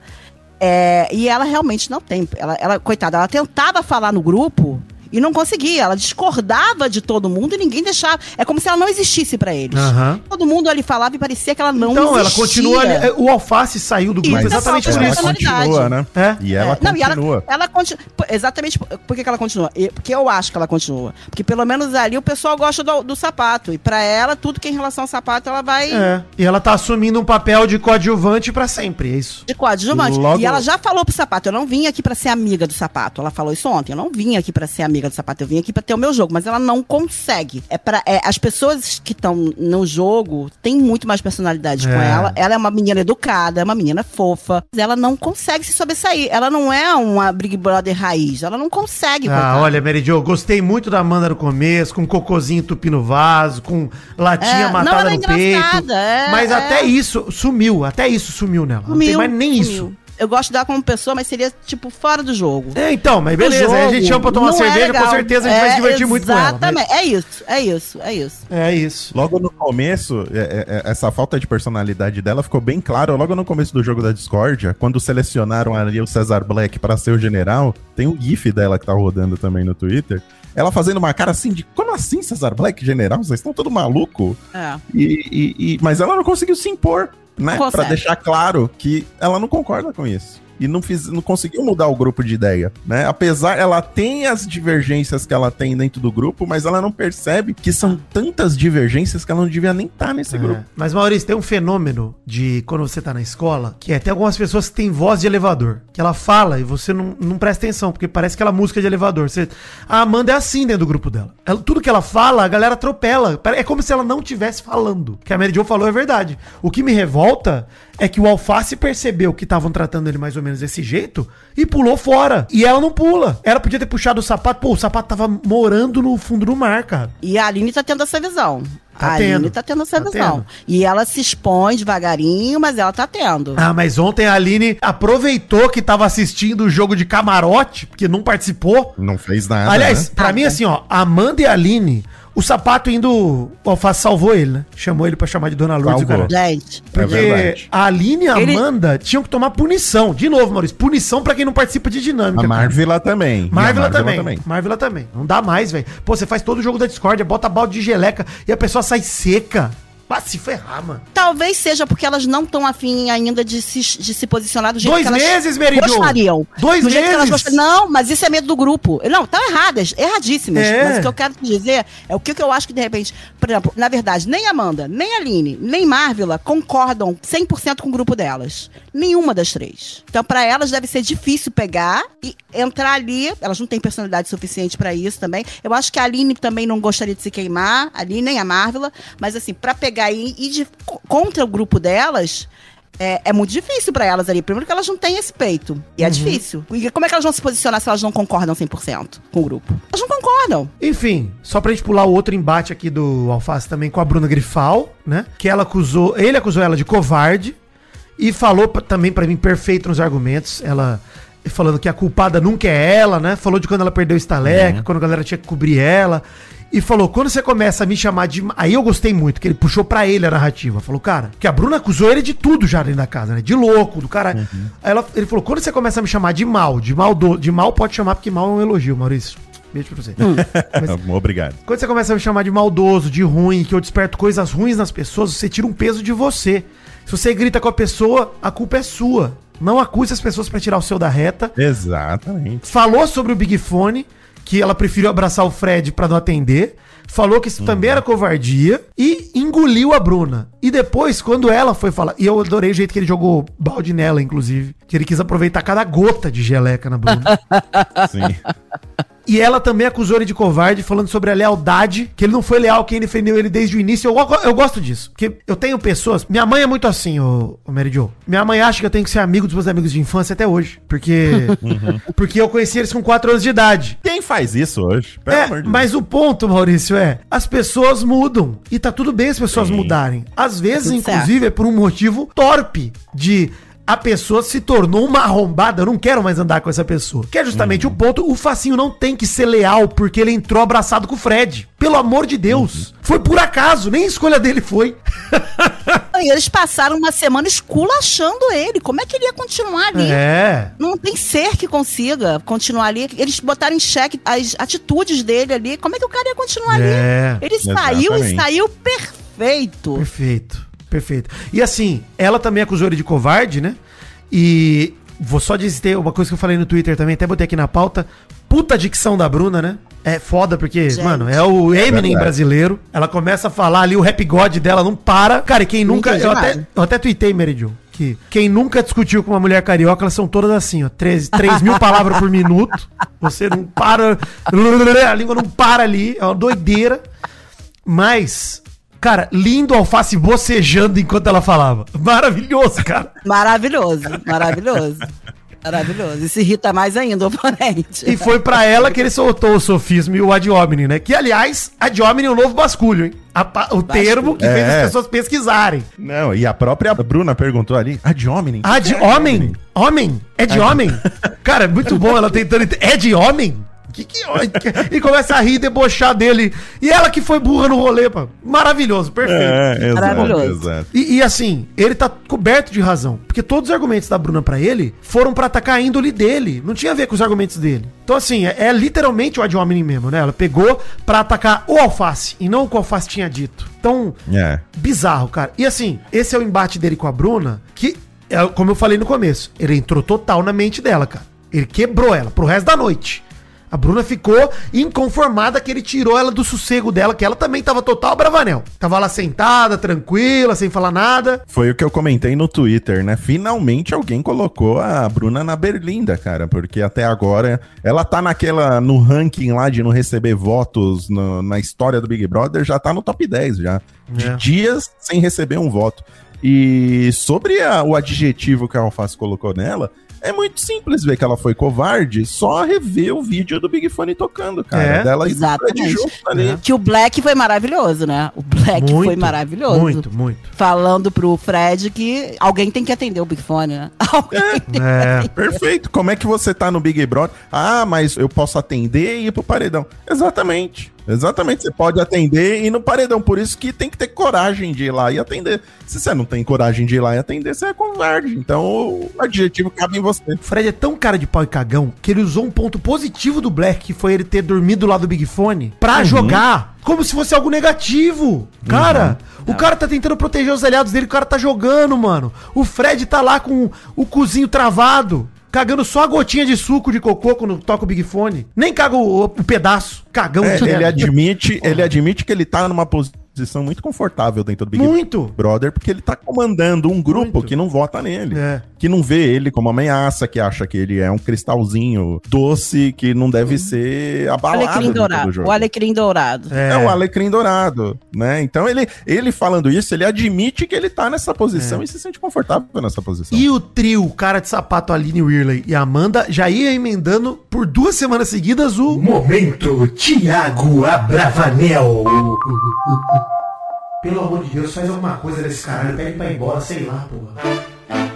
É, e ela realmente não tem. Ela, ela, coitada, ela tentava falar no grupo e não conseguia. Ela discordava de todo mundo e ninguém deixava. É como se ela não existisse pra eles. Uhum. Todo mundo ali falava e parecia que ela não então, existia. Então, ela continua. O Alface saiu do grupo exatamente por isso. Ela continua, né? É. E ela é. Não, continua. E ela, ela continu, exatamente por que ela continua? Porque eu acho que ela continua. Porque pelo menos ali o pessoal gosta do, do sapato. E pra ela, tudo que é em relação ao sapato, ela vai... É. E ela tá assumindo um papel de coadjuvante pra sempre, é isso? De coadjuvante. Logo... E ela já falou pro sapato, eu não vim aqui pra ser amiga do sapato. Ela falou isso ontem, eu não vim aqui pra ser amiga do sapato, eu vim aqui pra ter o meu jogo, mas ela não consegue. É pra, é, as pessoas que estão no jogo têm muito mais personalidade é. com ela. Ela é uma menina educada, é uma menina fofa. Ela não consegue se sobressair. Ela não é uma Big Brother raiz. Ela não consegue. Ah, botar. Olha, Mary Jo, gostei muito da Amanda no começo, com cocôzinho tupi no vaso, com latinha é, matada não, ela é no peito. É, mas é. até isso sumiu, até isso sumiu nela. Sumiu, não tem mais nem sumiu. isso. eu gosto dela como pessoa, mas seria, tipo, fora do jogo. É, então, mas beleza. Aí a gente chama pra tomar cerveja, com certeza a gente vai se divertir muito com ela. Exatamente. É isso, é isso, é isso. É isso. Logo no começo, é, é, essa falta de personalidade dela ficou bem claro. Logo no começo do jogo da discórdia, quando selecionaram ali o César Black pra ser o general, tem um gif dela que tá rodando também no Twitter. Ela fazendo uma cara assim de, como assim, César Black, general? Vocês estão todo maluco? É. E, e, e, mas ela não conseguiu se impor, né? Consegue. Pra deixar claro que ela não concorda com isso. E não, fiz, não conseguiu mudar o grupo de ideia, né? Apesar, ela tem as divergências que ela tem dentro do grupo, mas ela não percebe que são tantas divergências que ela não devia nem estar nesse é. grupo. Mas, Maurício, tem um fenômeno de quando você tá na escola, que é, tem algumas pessoas que têm voz de elevador, que ela fala e você não, não presta atenção, porque parece aquela música de elevador. Você, a Amanda é assim dentro do grupo dela. Ela, tudo que ela fala, a galera atropela. É como se ela não estivesse falando. O que a Mary Jo falou é verdade. O que me revolta é que o Alface percebeu que estavam tratando ele mais ou menos desse jeito e pulou fora. E ela não pula. Ela podia ter puxado o sapato. Pô, o sapato tava morando no fundo do mar, cara. E a Aline tá tendo essa visão. Tá a tendo. Aline tá tendo essa tá visão. Tendo. E ela se expõe devagarinho, mas ela tá tendo. Ah, mas ontem a Aline aproveitou que tava assistindo o jogo de camarote, porque não participou. Não fez nada. Aliás, né? pra ah, mim, é. assim, ó, Amanda e a Aline... O sapato indo... O Alface salvou ele, né? Chamou ele pra chamar de Dona Lourdes, cara. Gente. Porque é a Aline e a Amanda ele... tinham que tomar punição. De novo, Maurício. Punição pra quem não participa de dinâmica. A Marvel lá também. Marvel lá também. também. Marvel lá também. Não dá mais, velho. Pô, você faz todo o jogo da discórdia, bota balde de geleca e a pessoa sai seca. Pra se ferrar, mano. Talvez seja porque elas não estão afim ainda de se, de se posicionar do jeito Dois que elas meses, Mary Jo. gostariam. Dois do meses, elas gostariam. Não, mas isso é medo do grupo. Não, estão erradas, erradíssimas. É. Mas o que eu quero te dizer é o que, que eu acho que, de repente... Por exemplo, na verdade, nem Amanda, nem Aline, nem Marvel concordam cem por cento com o grupo delas. Nenhuma das três. Então, pra elas deve ser difícil pegar e entrar ali. Elas não têm personalidade suficiente pra isso também. Eu acho que a Aline também não gostaria de se queimar. A Aline, nem a Marvel. Mas, assim, pra pegar e ir de, contra o grupo delas é, é muito difícil pra elas ali. Primeiro que elas não têm esse peito. E é uhum. difícil. E como é que elas vão se posicionar se elas não concordam cem por cento com o grupo? Elas não concordam. Enfim, só pra gente pular o outro embate aqui do Alface também com a Bruna Grifal, né? Que ela acusou, ele acusou ela de covarde e falou pra, também pra mim perfeito nos argumentos. Ela... falando que a culpada nunca é ela, né? Falou de quando ela perdeu o estaleca, uhum. quando a galera tinha que cobrir ela. E falou, quando você começa a me chamar de... Aí eu gostei muito, que ele puxou pra ele a narrativa. Falou, cara, que a Bruna acusou ele de tudo já dentro da casa, né? De louco, do caralho. Uhum. Aí ela, ele falou, quando você começa a me chamar de mal, de mal, do, de mal pode chamar, porque mal é um elogio, Maurício. Beijo pra você. Mas, obrigado. Quando você começa a me chamar de maldoso, de ruim, que eu desperto coisas ruins nas pessoas, você tira um peso de você. Se você grita com a pessoa, a culpa é sua. Não acuse as pessoas pra tirar o seu da reta. Exatamente. Falou sobre o Big Fone, que ela preferiu abraçar o Fred pra não atender. Falou que isso hum. também era covardia. E engoliu a Bruna. E depois, quando ela foi falar... E eu adorei o jeito que ele jogou balde nela, inclusive. Que ele quis aproveitar cada gota de geleca na Bruna. Sim. E ela também acusou ele de covarde, falando sobre a lealdade, que ele não foi leal, quem defendeu ele desde o início. Eu, eu gosto disso, porque eu tenho pessoas... Minha mãe é muito assim, ô, ô Mary Jo. Minha mãe acha que eu tenho que ser amigo dos meus amigos de infância até hoje, porque uhum. porque eu conheci eles com quatro anos de idade. Quem faz isso hoje? Pelo é, amor de Deus. Mas o ponto, Maurício, é... As pessoas mudam, e tá tudo bem as pessoas Sim. mudarem. Às vezes, é inclusive, certo. é por um motivo torpe de... A pessoa se tornou uma arrombada, eu não quero mais andar com essa pessoa. Que é justamente uhum. o ponto, o Facinho não tem que ser leal porque ele entrou abraçado com o Fred. Pelo amor de Deus. Uhum. Foi por acaso, nem a escolha dele foi. E eles passaram uma semana esculachando ele. Como é que ele ia continuar ali? É. Não tem ser que consiga continuar ali. Eles botaram em xeque as atitudes dele ali. Como é que o cara ia continuar é. ali? Ele Exatamente. saiu e saiu perfeito. Perfeito. Perfeito. E assim, ela também acusou ele de covarde, né? E vou só dizer uma coisa que eu falei no Twitter também, até botei aqui na pauta. Puta dicção da Bruna, né? É foda porque, Gente. mano, é o Eminem é brasileiro. Ela começa a falar ali, o rap god dela não para. Cara, e quem não nunca... Eu até, eu até tuitei, Mary Jo, que quem nunca discutiu com uma mulher carioca, elas são todas assim, ó. três mil palavras por minuto. Você não para... A língua não para ali. É uma doideira. Mas... Cara, lindo Alface bocejando enquanto ela falava. Maravilhoso, cara. Maravilhoso, maravilhoso. Maravilhoso. E se irrita mais ainda o oponente. E foi pra ela que ele soltou o sofismo e o ad hominem, né? Que, aliás, ad hominem é o novo basculho, hein? A, o basculho. Termo que é. Fez as pessoas pesquisarem. Não, e a própria Bruna perguntou ali, ad hominem? Ad hominem? Homem? É de homem? Cara, muito bom ela tentando... É de homem? Que, que, e começa a rir e debochar dele. E ela que foi burra no rolê, pô. Maravilhoso, perfeito. É, exato, maravilhoso. Exato. E, e assim, ele tá coberto de razão. Porque todos os argumentos da Bruna pra ele foram pra atacar a índole dele. Não tinha a ver com os argumentos dele. Então assim, é, é literalmente o ad hominem mesmo, né? Ela pegou pra atacar o Alface e não o que o Alface tinha dito. Então, é. Bizarro, cara. E assim, esse é o embate dele com a Bruna que, como eu falei no começo, ele entrou total na mente dela, cara. Ele quebrou ela pro resto da noite. A Bruna ficou inconformada que ele tirou ela do sossego dela, que ela também tava total bravanel. Tava lá sentada, tranquila, sem falar nada. Foi o que eu comentei no Twitter, né? Finalmente alguém colocou a Bruna na berlinda, cara, porque até agora ela tá naquela, no ranking lá de não receber votos no, na história do Big Brother, já tá no top dez já. De é. Dias sem receber um voto. E sobre a, o adjetivo que a Alface colocou nela, é muito simples ver que ela foi covarde, só rever o vídeo do Big Fone tocando, cara. É, dela exatamente. Junto, ali. É. Que o Black foi maravilhoso, né? O Black muito, foi maravilhoso. Muito, muito. Falando pro Fred que alguém tem que atender o Big Fone, né? Alguém é, tem é. Que perfeito. Como é que você tá no Big Brother? Ah, mas eu posso atender e ir pro paredão. Exatamente. Exatamente, você pode atender e ir no paredão, por isso que tem que ter coragem de ir lá e atender. Se você não tem coragem de ir lá e atender, você é covarde, então o adjetivo cabe em você. O Fred é tão cara de pau e cagão que ele usou um ponto positivo do Black, que foi ele ter dormido lá do Big Fone, pra uhum. jogar como se fosse algo negativo. Cara, uhum. o cara tá tentando proteger os aliados dele, o cara tá jogando, mano. O Fred tá lá com o cozinho travado, cagando só a gotinha de suco de cocô quando toca o Big Fone. Nem caga o, o pedaço. Cagão. É, ele, admite, ele admite que ele tá numa posição muito confortável dentro do Big muito. Brother, porque ele tá comandando um grupo muito. Que não vota nele. É. Que não vê ele como ameaça, que acha que ele é um cristalzinho doce, que não deve hum. ser abalado. O alecrim dourado. O alecrim dourado. É. é, o alecrim dourado, né? Então ele, ele falando isso, ele admite que ele tá nessa posição é. E se sente confortável nessa posição. E o trio, o cara de sapato, Aline Wirley e Amanda, já ia emendando por duas semanas seguidas o... Momento Tiago Abravanel. Pelo amor de Deus, faz alguma coisa desse caralho, pede pra ir embora, sei lá, porra.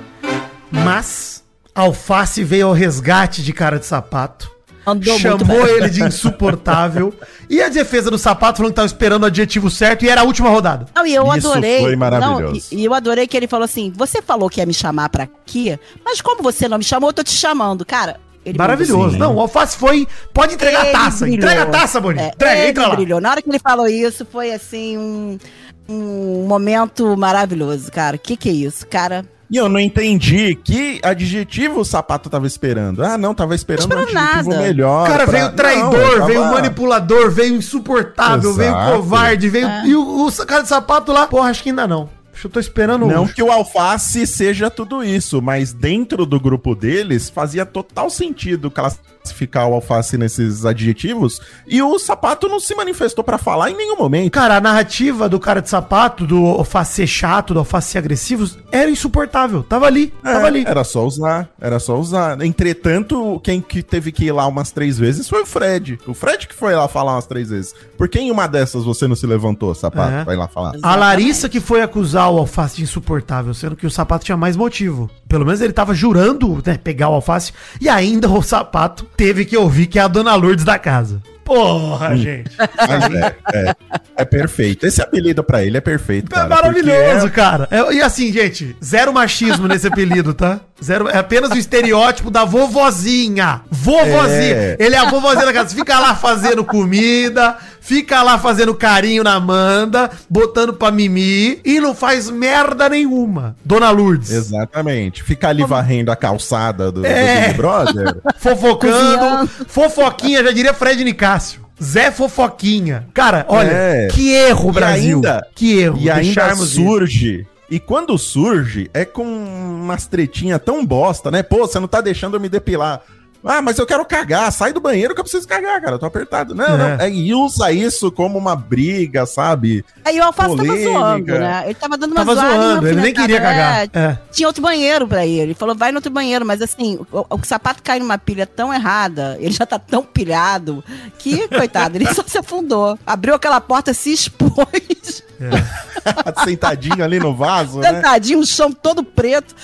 Mas Alface veio ao resgate de cara de sapato. Andou chamou ele de insuportável. E a defesa do sapato falando que tava esperando o adjetivo certo e era a última rodada. Não, e eu isso adorei. Foi maravilhoso. Não, e eu adorei que ele falou assim: você falou que ia me chamar pra aqui, mas como você não me chamou, eu tô te chamando, cara. Ele maravilhoso. Sim, não, o Alface foi. Pode entregar a taça. Brilhou. Entrega a taça, Boninho. É, entrega, entra lá. Brilhou. Na hora que ele falou isso, foi assim um, um momento maravilhoso, cara. Que que é isso, cara? E eu não entendi que adjetivo o sapato tava esperando. Ah, não, tava esperando um adjetivo nada. Melhor. Cara, pra... veio o traidor, não, tava... veio o manipulador, veio o insuportável, exato. Veio o covarde, veio é. E o, o cara de sapato lá. Porra, acho que ainda não. Eu tô esperando... Não que o Alface seja tudo isso, mas dentro do grupo deles fazia total sentido classificar o Alface nesses adjetivos e o sapato não se manifestou pra falar em nenhum momento. Cara, a narrativa do cara de sapato, do Alface ser chato, do Alface ser agressivo, era insuportável. Tava ali, é, tava ali. Era só usar, era só usar. Entretanto, quem que teve que ir lá umas três vezes foi o Fred. O Fred que foi lá falar umas três vezes. Por que em uma dessas você não se levantou, sapato? É. Vai lá falar. A Larissa que foi acusar o Alface de insuportável, sendo que o sapato tinha mais motivo. Pelo menos ele tava jurando, né, pegar o Alface, e ainda o sapato teve que ouvir que é a dona Lourdes da casa. Porra, hum. gente. Mas é, é, é perfeito. Esse apelido pra ele é perfeito, cara. É maravilhoso, é... cara. É, e assim, gente, zero machismo nesse apelido, tá? Zero, é apenas o estereótipo da vovozinha. Vovozinha. É. Ele é a vovozinha da casa. Fica lá fazendo comida, fica lá fazendo carinho na Amanda, botando pra mimir e não faz merda nenhuma. Dona Lourdes. Exatamente. Fica ali varrendo a calçada do, é. do Big Brother. Fofocando. Cozinhando. Fofoquinha, já diria Fred Nicácio. Zé Fofoquinha. Cara, olha, é. que erro, Brasil. Ainda, que erro. E ainda surge... Isso. E quando surge, é com umas tretinhas tão bosta, né? Pô, você não tá deixando eu me depilar. Ah, mas eu quero cagar, sai do banheiro que eu preciso cagar, cara, eu tô apertado. Não, é. não, é, e usa isso como uma briga, sabe? Aí o Alface tava zoando, né? Ele tava dando uma tava zoada. Zoando, ele nem queria cagar. É, é. Tinha outro banheiro pra ele, ele falou, vai no outro banheiro, mas assim, o, o sapato cai numa pilha tão errada, ele já tá tão pilhado, que, coitado, ele só se afundou. Abriu aquela porta, se expôs. É. Sentadinho ali no vaso, Sentadinho, né? O chão todo preto.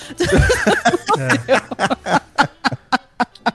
É.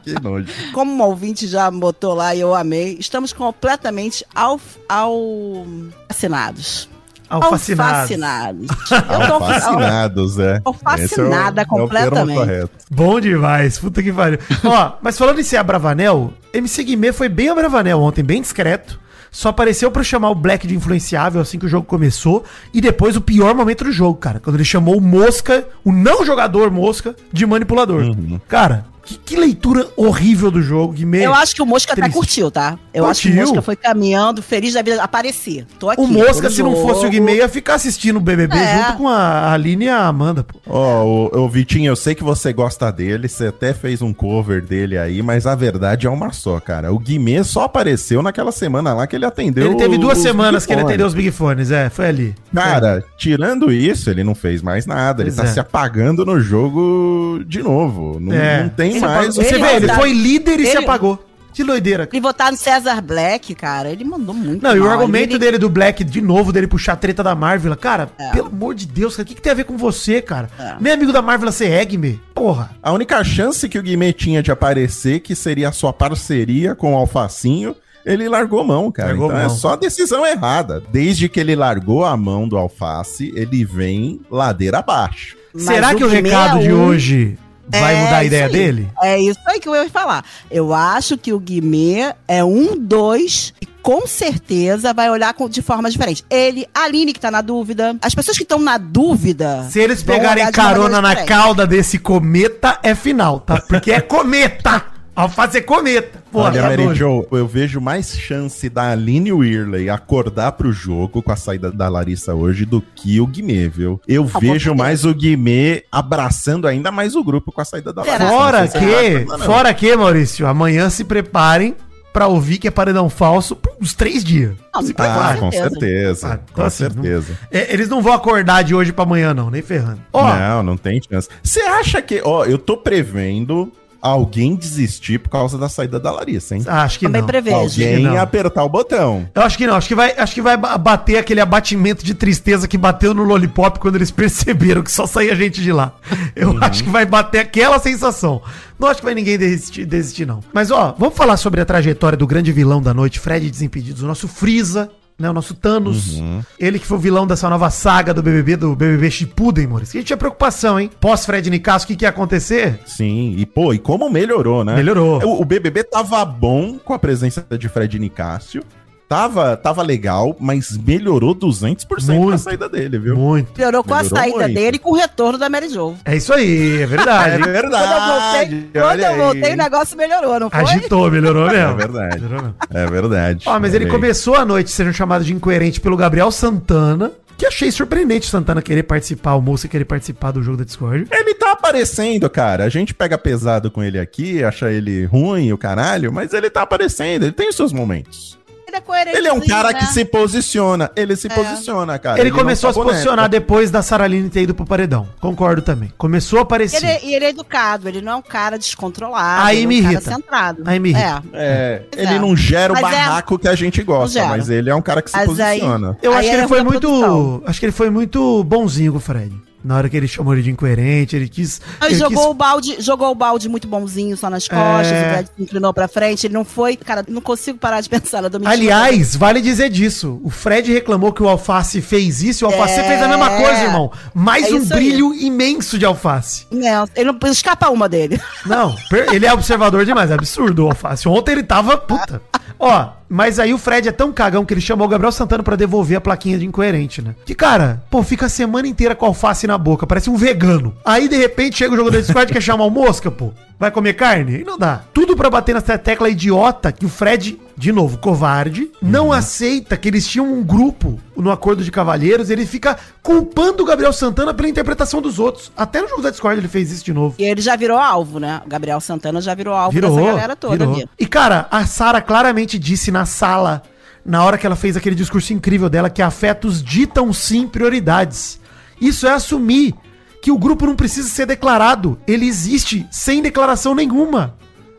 Que nojo. Como um ouvinte já botou lá e eu amei, estamos completamente alf, al... fascinados. Alfacinados. Alfacinados, é. Alfacinada completamente. É bom demais, puta que pariu. Ó, mas falando em ser abravanel, M C Guimê foi bem abravanel ontem, bem discreto. Só apareceu pra chamar o Black de influenciável assim que o jogo começou. E depois o pior momento do jogo, cara. Quando ele chamou o Mosca, o não jogador Mosca, de manipulador. Uhum. Cara, que, que leitura horrível do jogo. Que meio eu acho que o Mosca triste. até curtiu, tá? Eu curtiu? acho que o Mosca foi caminhando, feliz da vida. Aparecer. Tô aqui. O Mosca, se jogo. não fosse o Guimê, ia ficar assistindo o B B B é. junto com a Aline e a Amanda, pô. Ó, oh, o, o Vitinho, eu sei que você gosta dele, você até fez um cover dele aí, mas a verdade é uma só, cara. O Guimê só apareceu naquela semana lá que ele atendeu. Ele teve duas semanas que ele atendeu os Big Fones, é, foi ali. Cara, é. tirando isso, ele não fez mais nada, pois ele tá é. se apagando no jogo de novo. Não, é. não tem ele mais. Você vê, ele foi líder e ele... se apagou. Que doideira. E votar no César Black, cara, ele mandou muito. Não, mal. E o argumento ele... dele do Black, de novo, dele puxar a treta da Marvel, cara, é. pelo amor de Deus, o que, que tem a ver com você, cara? É. Nem amigo da Marvel, você é, Guimê? Porra. A única chance que o Guimê tinha de aparecer, que seria a sua parceria com o Alfacinho, ele largou mão, cara. Largou então mão. É só decisão errada. Desde que ele largou a mão do Alface, ele vem ladeira abaixo. Mas será que o recado de hoje vai mudar a ideia dele? É isso aí que eu ia falar. Eu acho que o Guimê é um, dois... com certeza vai olhar de forma diferente. Ele, a Aline que tá na dúvida, as pessoas que estão na dúvida... Se eles pegarem carona na cauda desse cometa, é final, tá? Porque é cometa! Alface é cometa! Porra, olha, Mary Jo, eu vejo mais chance da Aline Wirley acordar pro jogo com a saída da Larissa hoje do que o Guimê, viu? Eu ah, vejo mais o Guimê abraçando ainda mais o grupo com a saída da Larissa. Fora que, lá, fora que, Maurício, amanhã se preparem pra ouvir que é paredão falso por uns três dias. Não, se ah, com certeza. Com certeza. Ah, então, com assim, certeza. Não, é, eles não vão acordar de hoje pra amanhã, não, nem ferrando. Oh, não, não tem chance. Você acha que... Ó, oh, eu tô prevendo alguém desistir por causa da saída da Larissa, hein? Acho que Também não. Prevejo. Alguém que não. apertar o botão. Eu acho que não. Acho que, vai, acho que vai bater aquele abatimento de tristeza que bateu no Lollipop quando eles perceberam que só saía gente de lá. Eu uhum. acho que vai bater aquela sensação. Não acho que vai ninguém desistir, desistir não. Mas, ó, vamos falar sobre a trajetória do grande vilão da noite, Fred Desimpedidos, o nosso Frieza, né, o nosso Thanos, uhum. ele que foi o vilão dessa nova saga do B B B, do B B B Shippuden, Maurício. A gente tinha preocupação, hein? Pós-Fred Nicácio, o que, que ia acontecer? Sim, e pô, e como melhorou, né? Melhorou. O, o B B B tava bom com a presença de Fred Nicácio, tava, tava legal, mas melhorou duzentos por cento na saída dele, viu? Muito. Melhorou com melhorou a saída muito. dele e com o retorno da Mary Jo. É isso aí, é verdade. É verdade. Quando eu voltei, quando eu voltei o negócio melhorou, não foi? Agitou, melhorou mesmo. É verdade. Melhorou. É verdade. Ó, mas é ele bem. começou a noite sendo chamado de incoerente pelo Gabriel Santana. Que achei surpreendente o Santana querer participar, o moço querer participar do jogo da Discord. Ele tá aparecendo, cara. A gente pega pesado com ele aqui, acha ele ruim, o caralho, mas ele tá aparecendo, ele tem os seus momentos. É ele é um cara né? que se posiciona. Ele se é. posiciona, cara. Ele, ele começou a se posicionar depois da Sarah Aline ter ido pro paredão. Concordo também. Começou a aparecer. E ele, ele é educado. Ele não é um cara descontrolado. Aí me irrita. É um cara Aí me irrita. É. É. Ele é. não gera o mas barraco é... que a gente gosta. Mas ele é um cara que se mas posiciona. Aí... Eu acho que ele foi muito... Produção. Acho que ele foi muito bonzinho com o Fred. Na hora que ele chamou ele de incoerente, ele quis... Ele jogou, quis... O balde, jogou o balde muito bonzinho só nas costas, é... o Fred se inclinou pra frente, ele não foi... Cara, não consigo parar de pensar na Domitila. Aliás, vale dizer disso, o Fred reclamou que o Alface fez isso, e o Alface é... fez a mesma coisa, irmão. Mais é um brilho aí. imenso de Alface. Não, ele não escapa uma dele. Não, ele é observador demais, é absurdo o Alface. Ontem ele tava... Puta... Ó, Mas aí o Fred é tão cagão que ele chamou o Gabriel Santana pra devolver a plaquinha de incoerente, né? Que, cara, pô, fica a semana inteira com alface na boca, parece um vegano. Aí, de repente, chega o jogador do Squad e quer chamar o Mosca, pô. Vai comer carne? E não dá. Tudo pra bater nessa tecla idiota que o Fred, de novo, covarde, não uhum. aceita que eles tinham um grupo no Acordo de Cavalheiros, ele fica culpando o Gabriel Santana pela interpretação dos outros. Até no jogo da Discord ele fez isso de novo. E ele já virou alvo, né? O Gabriel Santana já virou alvo virou, dessa galera toda ali. E, cara, a Sarah claramente disse na sala, na hora que ela fez aquele discurso incrível dela, que afetos ditam sim prioridades. Isso é assumir que o grupo não precisa ser declarado. Ele existe sem declaração nenhuma.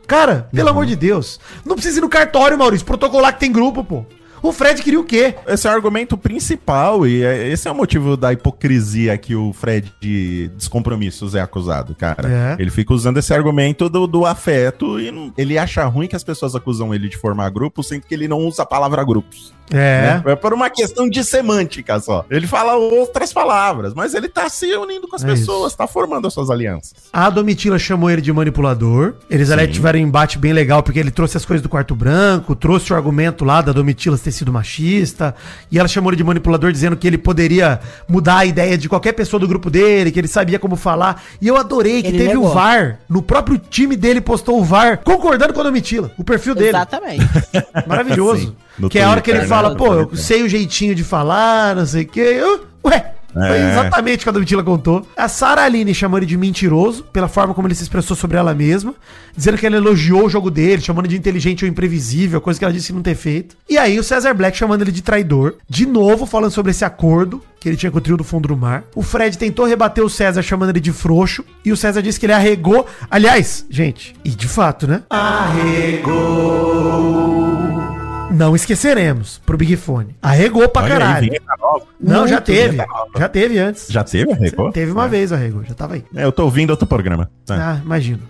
Cara, pelo uhum. amor de Deus. Não precisa ir no cartório, Maurício, protocolar que tem grupo, pô. O Fred queria o quê? Esse é o argumento principal e esse é o motivo da hipocrisia que o Fred de descompromissos é acusado, cara. É. Ele fica usando esse argumento do, do afeto e não, ele acha ruim que as pessoas acusam ele de formar grupos, sendo que ele não usa a palavra grupos. É. Né? É por uma questão de semântica só. Ele fala outras palavras, mas ele tá se unindo com as é pessoas, isso. tá formando as suas alianças. A Domitila chamou ele de manipulador. Eles ali tiveram um embate bem legal, porque ele trouxe as coisas do quarto branco, trouxe o argumento lá da Domitila ter sido machista, e ela chamou ele de manipulador dizendo que ele poderia mudar a ideia de qualquer pessoa do grupo dele, que ele sabia como falar. E eu adorei que ele teve negou. o V A R. No próprio time dele postou o V A R, concordando com a Domitila, o perfil dele. Exatamente. Maravilhoso. Sim, que é a hora que ele fala, pô, eu sei o jeitinho de falar, não sei o quê. Uh, ué, é. Foi exatamente o que a Domitila contou. A Sarah Aline chamou ele de mentiroso, pela forma como ele se expressou sobre ela mesma, dizendo que ela elogiou o jogo dele, chamando de inteligente ou imprevisível, coisa que ela disse não ter feito. E aí o César Black chamando ele de traidor, de novo falando sobre esse acordo que ele tinha com o trio do fundo do mar. O Fred tentou rebater o César chamando ele de frouxo, e o César disse que ele arregou. Aliás, gente, e de fato, né? Arregou... Não esqueceremos pro Big Fone. Arregou pra Olha caralho. Aí, Não, Muito já teve. Já teve antes. Já teve arregou? Teve uma é. vez o arregou, já tava aí. É, eu tô ouvindo outro programa. É. Ah, imagino.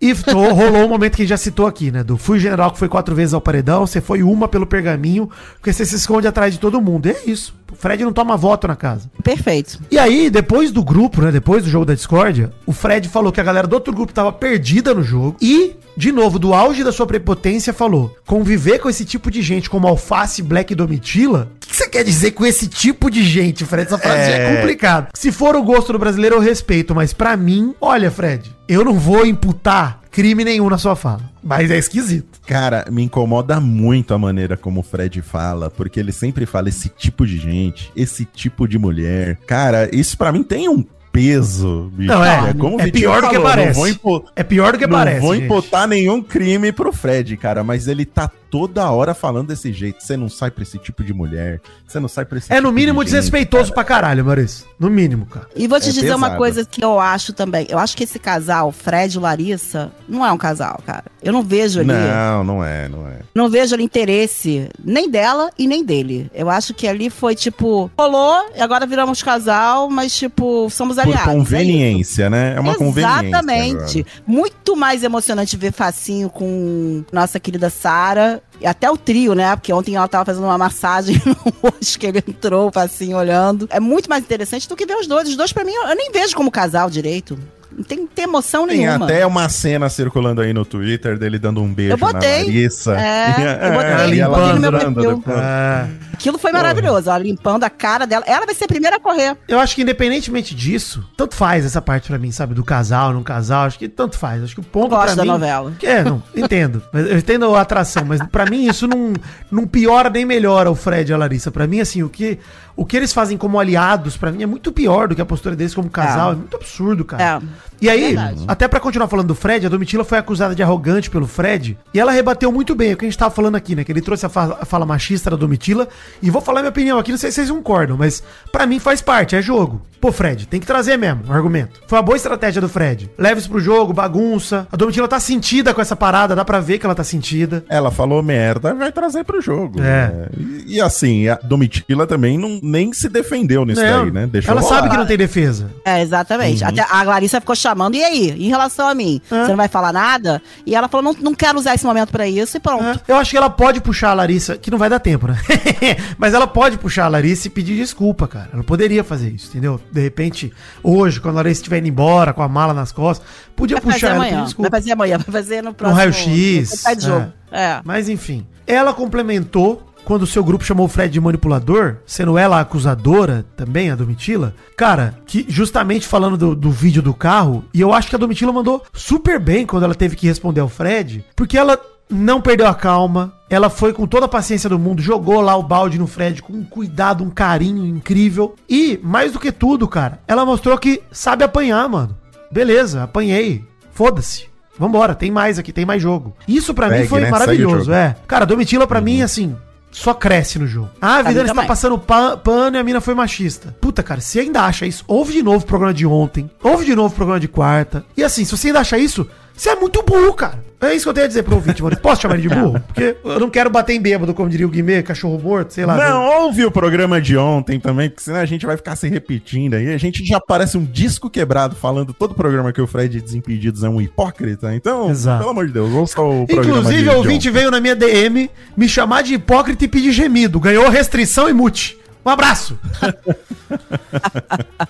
E rolou um momento que a gente já citou aqui, né? Do fui general que foi quatro vezes ao paredão, você foi uma pelo pergaminho, porque você se esconde atrás de todo mundo. E é isso. O Fred não toma voto na casa. Perfeito. E aí, depois do grupo, né? Depois do jogo da discórdia, o Fred falou que a galera do outro grupo tava perdida no jogo. E, de novo, do auge da sua prepotência, falou: conviver com esse tipo de gente como Alface, Black e Domitila? O que você quer dizer com esse tipo de gente, Fred? Essa frase é, é complicada. Se for o gosto do brasileiro, eu respeito. Mas pra mim, olha, Fred, eu não vou imputar crime nenhum na sua fala. Mas é esquisito. Cara, me incomoda muito a maneira como o Fred fala, porque ele sempre fala esse tipo de gente, esse tipo de mulher. Cara, isso pra mim tem um peso, bicho. Não, é, é, como é pior do que parece. Não vou é pior do que não parece, Não vou gente. imputar nenhum crime pro Fred, cara, mas ele tá toda hora falando desse jeito. Você não sai pra esse tipo de mulher, você não sai pra esse é, tipo de... É, no mínimo, de desrespeitoso gente, pra caralho, Maurício. No mínimo, cara. E vou te é dizer pesado. uma coisa que eu acho também. Eu acho que esse casal, Fred e Larissa, não é um casal, cara. Eu não vejo ali... Não, não é, não é. Não vejo ali interesse nem dela e nem dele. Eu acho que ali foi, tipo, rolou, agora viramos casal, mas, tipo, somos aliados. Por conveniência, é né? É uma Exatamente. conveniência. Exatamente. Muito mais emocionante ver facinho com nossa querida Sarah. Até o trio, né? Porque ontem ela tava fazendo uma massagem no rosto que ele entrou, assim, olhando. É muito mais interessante do que ver os dois. Os dois, pra mim, eu nem vejo como casal direito. Não tem, tem emoção tem nenhuma. Tem até uma cena circulando aí no Twitter dele dando um beijo eu botei. na Larissa. É, e, eu botei. É, ela botei no meu perfil. Ah. Aquilo foi Porra. maravilhoso, ela limpando a cara dela. Ela vai ser a primeira a correr. Eu acho que independentemente disso, tanto faz essa parte pra mim, sabe? Do casal, não casal, acho que tanto faz. Acho que o ponto pra mim... Gosto da novela. É, não, entendo. Mas eu entendo a atração, mas pra mim isso não, não piora nem melhora o Fred e a Larissa. Pra mim, assim, o que... O que eles fazem como aliados, pra mim, é muito pior do que a postura deles como casal. É, é muito absurdo, cara. É. E aí, Verdade. até pra continuar falando do Fred, a Domitila foi acusada de arrogante pelo Fred e ela rebateu muito bem o que a gente tava falando aqui, né? Que ele trouxe a fala, a fala machista da Domitila. E vou falar minha opinião aqui, não sei se vocês concordam, mas pra mim faz parte, é jogo. Pô, Fred, tem que trazer mesmo o argumento. Foi uma boa estratégia do Fred. Leva isso pro jogo, bagunça. A Domitila tá sentida com essa parada, dá pra ver que ela tá sentida. Ela falou merda, vai trazer pro jogo. É. Né? E, e assim, a Domitila também não, nem se defendeu nisso não, daí, né? Deixou ela rolar. Sabe que não tem defesa. É, exatamente. Uhum. Até a Larissa ficou chamando, e aí? Em relação a mim? É. Você não vai falar nada? E ela falou, não, não quero usar esse momento pra isso e pronto. É. Eu acho que ela pode puxar a Larissa, que não vai dar tempo, né? Mas ela pode puxar a Larissa e pedir desculpa, cara. Ela poderia fazer isso, entendeu? De repente, hoje, quando a Larissa estiver indo embora, com a mala nas costas, podia vai puxar ela e pedir desculpa. Vai fazer amanhã, vai fazer no próximo... Um raio-x. É. É. Mas enfim, ela complementou quando o seu grupo chamou o Fred de manipulador, sendo ela a acusadora também, a Domitila. Cara, que justamente falando do, do vídeo do carro, e eu acho que a Domitila mandou super bem quando ela teve que responder ao Fred, porque ela não perdeu a calma, ela foi com toda a paciência do mundo, jogou lá o balde no Fred com um cuidado, um carinho incrível. E, mais do que tudo, cara, ela mostrou que sabe apanhar, mano. Beleza, apanhei. Foda-se. Vambora, tem mais aqui, tem mais jogo. Isso pra Pegue, mim foi né? maravilhoso, é. Cara, Domitila pra uhum. mim, assim... só cresce no jogo. Ah, a Vidani está passando pan, pano e a mina foi machista. Puta, cara, se ainda acha isso, ouve de novo o programa de ontem, ouve de novo o programa de quarta. E assim, se você ainda acha isso, você é muito burro, cara. É isso que eu tenho a dizer pro ouvinte, mano. Posso chamar ele de burro? Porque eu não quero bater em bêbado, como diria o Guimê, cachorro morto, sei lá. Não, viu? Ouve o programa de ontem também, porque senão a gente vai ficar se repetindo aí. A gente já parece um disco quebrado falando todo o programa que o Fred Desimpedidos é um hipócrita. Então, exato. Pelo amor de Deus, ouça o Inclusive, programa de Inclusive, o ouvinte veio na minha D M me chamar de hipócrita e pedir gemido. Ganhou restrição e mute. Um abraço!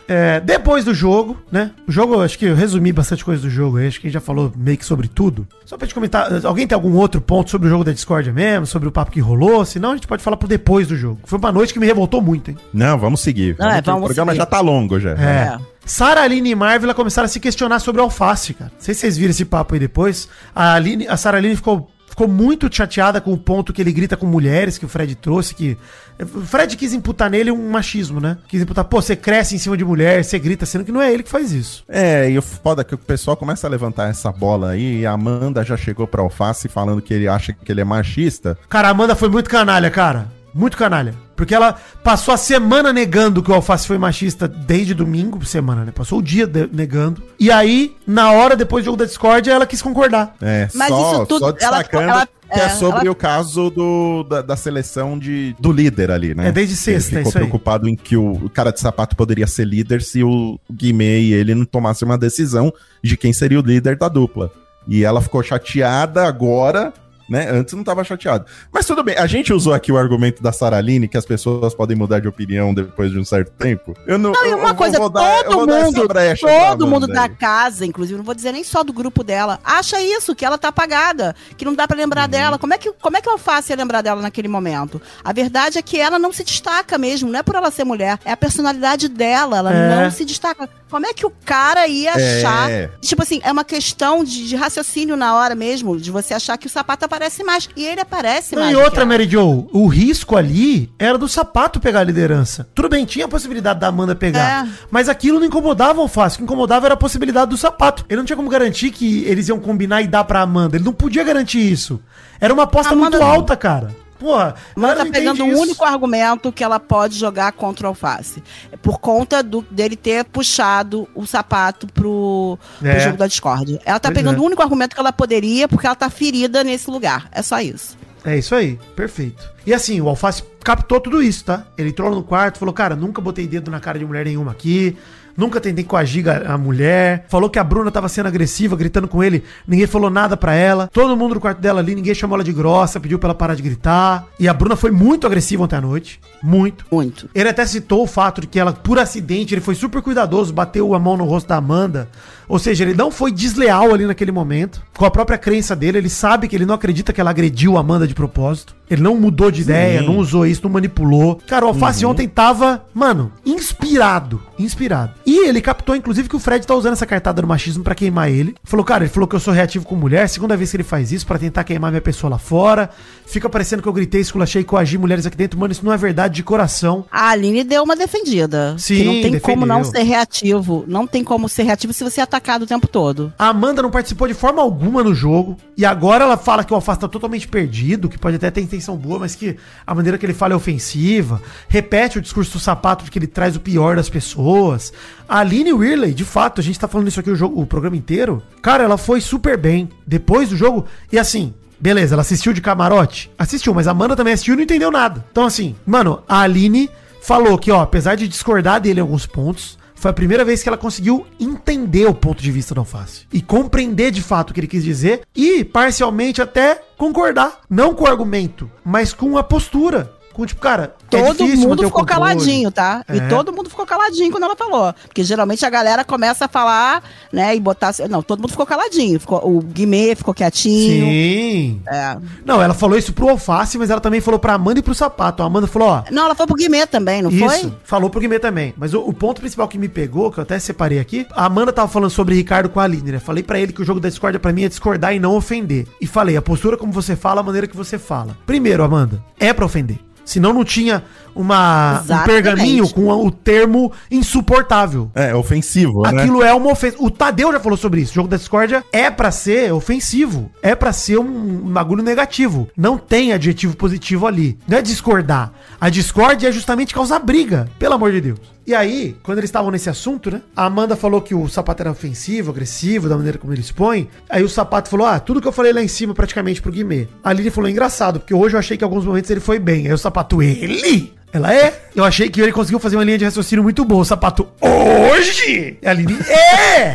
É, depois do jogo, né? O jogo, acho que eu resumi bastante coisa do jogo aí. Acho que a gente já falou meio que sobre tudo. Só pra gente comentar, alguém tem algum outro ponto sobre o jogo da Discord mesmo? Sobre o papo que rolou? Senão a gente pode falar pro depois do jogo. Foi uma noite que me revoltou muito, hein? Não, vamos seguir. Vamos é, vamos o programa seguir. Já tá longo, já. É. é. Sarah Aline e Marvel começaram a se questionar sobre o Alface, cara. Não sei se vocês viram esse papo aí depois. A, Aline, a Sarah Aline ficou... ficou muito chateada com o ponto que ele grita com mulheres, que o Fred trouxe, que... o Fred quis imputar nele um machismo, né? Quis imputar, pô, você cresce em cima de mulher, você grita, sendo que não é ele que faz isso. É, e o foda que o pessoal começa a levantar essa bola aí, e a Amanda já chegou pra Alface falando que ele acha que ele é machista. Cara, a Amanda foi muito canalha, cara. Muito canalha. Porque ela passou a semana negando que o Alface foi machista desde domingo por semana, né? Passou o dia de- negando. E aí, na hora, depois do jogo da Discord, ela quis concordar. É, mas só, isso tudo, só destacando ela, ela, que é, é sobre ela... o caso do, da, da seleção de, do líder ali, né? É, desde sexta, ele ficou é isso preocupado aí. Em que o cara de sapato poderia ser líder se o Guimê e ele não tomassem uma decisão de quem seria o líder da dupla. E ela ficou chateada agora... né? Antes não tava chateado. Mas tudo bem, a gente usou aqui o argumento da Sarah Aline, que as pessoas podem mudar de opinião depois de um certo tempo. Eu não, não e uma eu coisa, vou, vou dar, todo eu mundo, todo mundo da aí. Casa, inclusive, não vou dizer nem só do grupo dela, acha isso, que ela tá apagada, que não dá pra lembrar uhum. dela. Como é que, como é que eu faço eu lembrar dela naquele momento? A verdade é que ela não se destaca mesmo, não é por ela ser mulher, é a personalidade dela, ela é. não se destaca. Como é que o cara ia achar? É. Tipo assim, é uma questão de, de raciocínio na hora mesmo, de você achar que o sapato tá aparece mais, e ele aparece não, mais. E outra, Mary Jo, o risco ali era do sapato pegar a liderança. Tudo bem, tinha a possibilidade da Amanda pegar, é. mas aquilo não incomodava o Alface. O que incomodava era a possibilidade do sapato. Ele não tinha como garantir que eles iam combinar e dar pra Amanda. Ele não podia garantir isso. Era uma aposta muito alta, cara. Porra, ela tá pegando o um único argumento que ela pode jogar contra o Alface. Por conta do, dele ter puxado o sapato pro, é. pro jogo da Discord. Ela tá pois pegando é. o único argumento que ela poderia, porque ela tá ferida nesse lugar. É só isso. É isso aí, perfeito. E assim, o Alface captou tudo isso, tá? Ele entrou no quarto, falou, cara, nunca botei dedo na cara de mulher nenhuma aqui. Nunca tentei coagir a mulher. Falou que a Bruna tava sendo agressiva, gritando com ele. Ninguém falou nada pra ela. Todo mundo no quarto dela ali, ninguém chamou ela de grossa, pediu pra ela parar de gritar. E a Bruna foi muito agressiva ontem à noite. Muito. Muito. Ele até citou o fato de que ela, por acidente, ele foi super cuidadoso, bateu a mão no rosto da Amanda. Ou seja, ele não foi desleal ali naquele momento. Com a própria crença dele, ele sabe que ele não acredita que ela agrediu a Amanda de propósito. Ele não mudou de ideia, Sim. não usou isso, não manipulou. Cara, o Alface uhum. ontem tava, mano, inspirado. Inspirado. E ele captou, inclusive, que o Fred tá usando essa cartada do machismo pra queimar ele. Falou, cara, ele falou que eu sou reativo com mulher. Segunda vez que ele faz isso pra tentar queimar minha pessoa lá fora. Fica parecendo que eu gritei, esculachei e coagi mulheres aqui dentro. Mano, isso não é verdade de coração. A Aline deu uma defendida. Sim, que não tem defendeu. Como não ser reativo. Não tem como ser reativo se você atacado o tempo todo. A Amanda não participou de forma alguma no jogo. E agora ela fala que o Alface tá totalmente perdido, que pode até ter intenção boa, mas que a maneira que ele fala é ofensiva, repete o discurso do sapato de que ele traz o pior das pessoas. A Aline Wirley, de fato, a gente tá falando isso aqui o, jogo, o programa inteiro, cara, ela foi super bem depois do jogo, e assim, beleza, ela assistiu de camarote? Assistiu, mas a Amanda também assistiu e não entendeu nada. Então assim, mano, a Aline falou que, ó, apesar de discordar dele em alguns pontos, foi a primeira vez que ela conseguiu entender o ponto de vista do Alface. E compreender de fato o que ele quis dizer. E, parcialmente, até concordar. Não com o argumento, mas com a postura. com, tipo, cara, todo é mundo ficou controle. Caladinho, tá? É. E todo mundo ficou caladinho quando ela falou. Porque geralmente a galera começa a falar, né, e botar... Não, todo mundo ficou caladinho. Ficou, o Guimê ficou quietinho. Sim. É. Não, ela falou isso pro Alface, mas ela também falou pra Amanda e pro Sapato. A Amanda falou, ó... Não, ela falou pro Guimê também, não isso, foi? Isso, falou pro Guimê também. Mas o, o ponto principal que me pegou, que eu até separei aqui, a Amanda tava falando sobre Ricardo com a Aline, né? Falei pra ele que o jogo da discórdia pra mim é discordar e não ofender. E falei, a postura como você fala, a maneira que você fala. Primeiro, Amanda, é pra ofender. Senão não tinha uma, um pergaminho com o termo insuportável. É, ofensivo, né? Aquilo é uma ofensa. O Tadeu já falou sobre isso. O jogo da discórdia é pra ser ofensivo. É pra ser um bagulho negativo. Não tem adjetivo positivo ali. Não é discordar. A discórdia é justamente causar briga. Pelo amor de Deus. E aí, quando eles estavam nesse assunto, né? A Amanda falou que o Sapato era ofensivo, agressivo, da maneira como ele expõe. Aí o Sapato falou, ah, tudo que eu falei lá em cima praticamente pro Guimê. A Aline falou, engraçado, porque hoje eu achei que em alguns momentos ele foi bem. Aí o Sapato, ele... Ela é? Eu achei que ele conseguiu fazer uma linha de raciocínio muito boa. O Sapato, hoje? A Aline, é!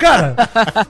Cara,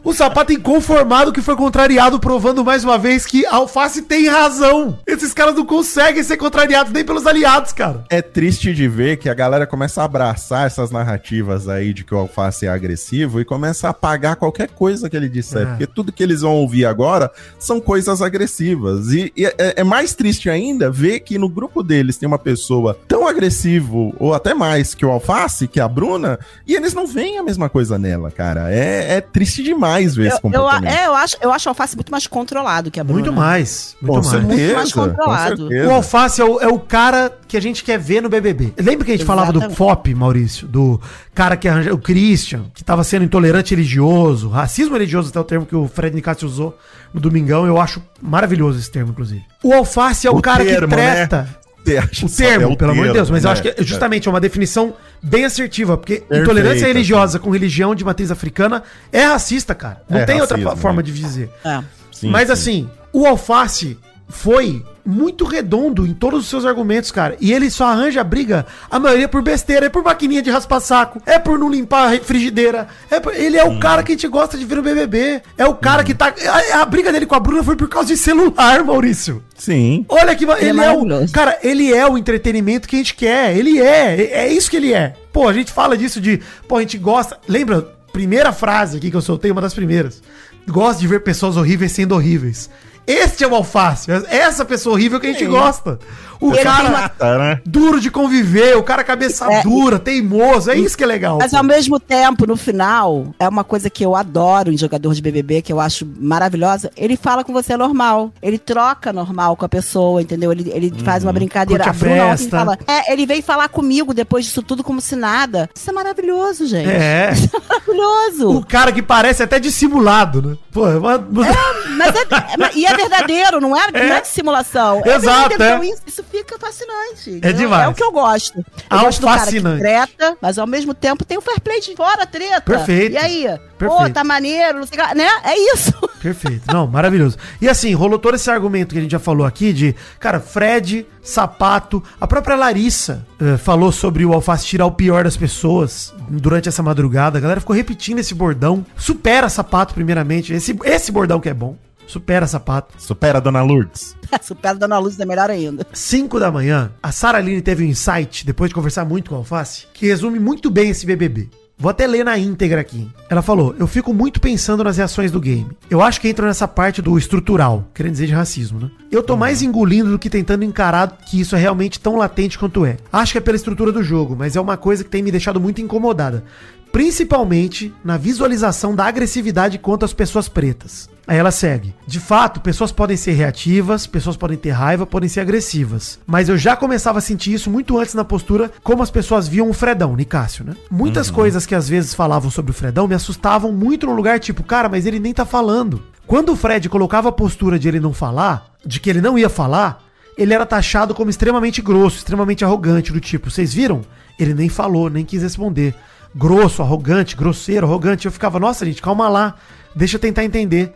o Sapato inconformado que foi contrariado, provando mais uma vez que a Alface tem razão. Esses caras não conseguem ser contrariados nem pelos aliados, cara. É triste de ver que a galera começa a abraçar essas narrativas aí de que o Alface é agressivo e começa a apagar qualquer coisa que ele disser. É. Porque tudo que eles vão ouvir agora são coisas agressivas. E, e é, é mais triste ainda ver que no grupo deles tem uma pessoa tão agressivo ou até mais que o Alface, que a Bruna, e eles não veem a mesma coisa nela, cara. É, é triste demais ver eu, esse comportamento. Eu, é, eu acho, eu acho o Alface muito mais controlado que a Bruna. Muito mais. Muito, com mais. Certeza, muito mais controlado. Com o Alface é o, é o cara que a gente quer ver no B B B. Lembra que a gente Exatamente. Falava do F O P, Maurício? Do cara que arranjou, o Christian, que tava sendo intolerante religioso, racismo religioso, até o termo que o Fred Nicácio usou no Domingão. Eu acho maravilhoso esse termo, inclusive. O Alface é o, o cara termo, que treta... Né? O termo, é o pelo amor de Deus, mas né? eu acho que justamente é uma definição bem assertiva, porque Perfeita, intolerância religiosa sim. com religião de matriz africana é racista, cara. Não é tem racismo, outra forma né? de dizer. É. Sim, mas sim. assim, o Alface foi muito redondo em todos os seus argumentos, cara. E ele só arranja a briga, a maioria por besteira, é por maquininha de raspar saco, é por não limpar a frigideira. É por... Ele é o hum. cara que a gente gosta de ver no B B B. É o cara hum. que tá... A, a briga dele com a Bruna foi por causa de celular, Maurício. Sim. Olha que... Ele, ele é, é o... Cara, ele é o entretenimento que a gente quer. Ele é. É isso que ele é. Pô, a gente fala disso de... Pô, a gente gosta... Lembra? Primeira frase aqui que eu soltei, uma das primeiras. Gosto de ver pessoas horríveis sendo horríveis. Este é o Alface, essa pessoa horrível que a gente é. gosta. O ele cara mata, né? duro de conviver, o cara cabeça é, dura, teimoso, é e, isso que é legal. Mas pô. ao mesmo tempo, no final, é uma coisa que eu adoro em jogador de B B B, que eu acho maravilhosa, ele fala com você normal, ele troca normal com a pessoa, entendeu? Ele, ele uhum. faz uma brincadeira. A Bruna fala, é, ele veio falar comigo depois disso tudo como se nada. Isso é maravilhoso, gente. É. Isso é maravilhoso. O cara que parece até dissimulado, né? Pô, é uma... é, mas é, e é verdadeiro, não é, é. Não é de simulação. Exato, é. é. Isso fica fascinante. É demais. É o que eu gosto. Eu ah, gosto do cara que treta, mas ao mesmo tempo tem o fair play de fora, treta. Perfeito. E aí? Perfeito. Pô, tá maneiro, não sei o que, né? É isso. Perfeito. Não, maravilhoso. E assim, rolou todo esse argumento que a gente já falou aqui de, cara, Fred, Sapato, a própria Larissa uh, falou sobre o Alface tirar o pior das pessoas durante essa madrugada. A galera ficou repetindo esse bordão. Supera Sapato, primeiramente. Esse, esse bordão que é bom. Supera Sapato. Supera Dona Lourdes. Supera Dona Lourdes é melhor ainda. cinco da manhã, a Sarah Aline teve um insight, depois de conversar muito com o Alface, que resume muito bem esse B B B. Vou até ler na íntegra aqui. Ela falou, eu fico muito pensando nas reações do game. Eu acho que entra nessa parte do estrutural, querendo dizer de racismo, né? Eu tô mais engolindo do que tentando encarar que isso é realmente tão latente quanto é. Acho que é pela estrutura do jogo, mas é uma coisa que tem me deixado muito incomodada. Principalmente na visualização da agressividade contra as pessoas pretas. Aí ela segue. De fato, pessoas podem ser reativas, pessoas podem ter raiva, podem ser agressivas. Mas eu já começava a sentir isso muito antes na postura, como as pessoas viam o Fredão, Nicácio, né? Muitas uhum. coisas que às vezes falavam sobre o Fredão me assustavam muito no lugar tipo, cara, mas ele nem tá falando. Quando o Fred colocava a postura de ele não falar, de que ele não ia falar, ele era taxado como extremamente grosso, extremamente arrogante, do tipo, vocês viram? Ele nem falou, nem quis responder. Grosso, arrogante, grosseiro, arrogante. Eu ficava, nossa gente, calma lá, deixa eu tentar entender.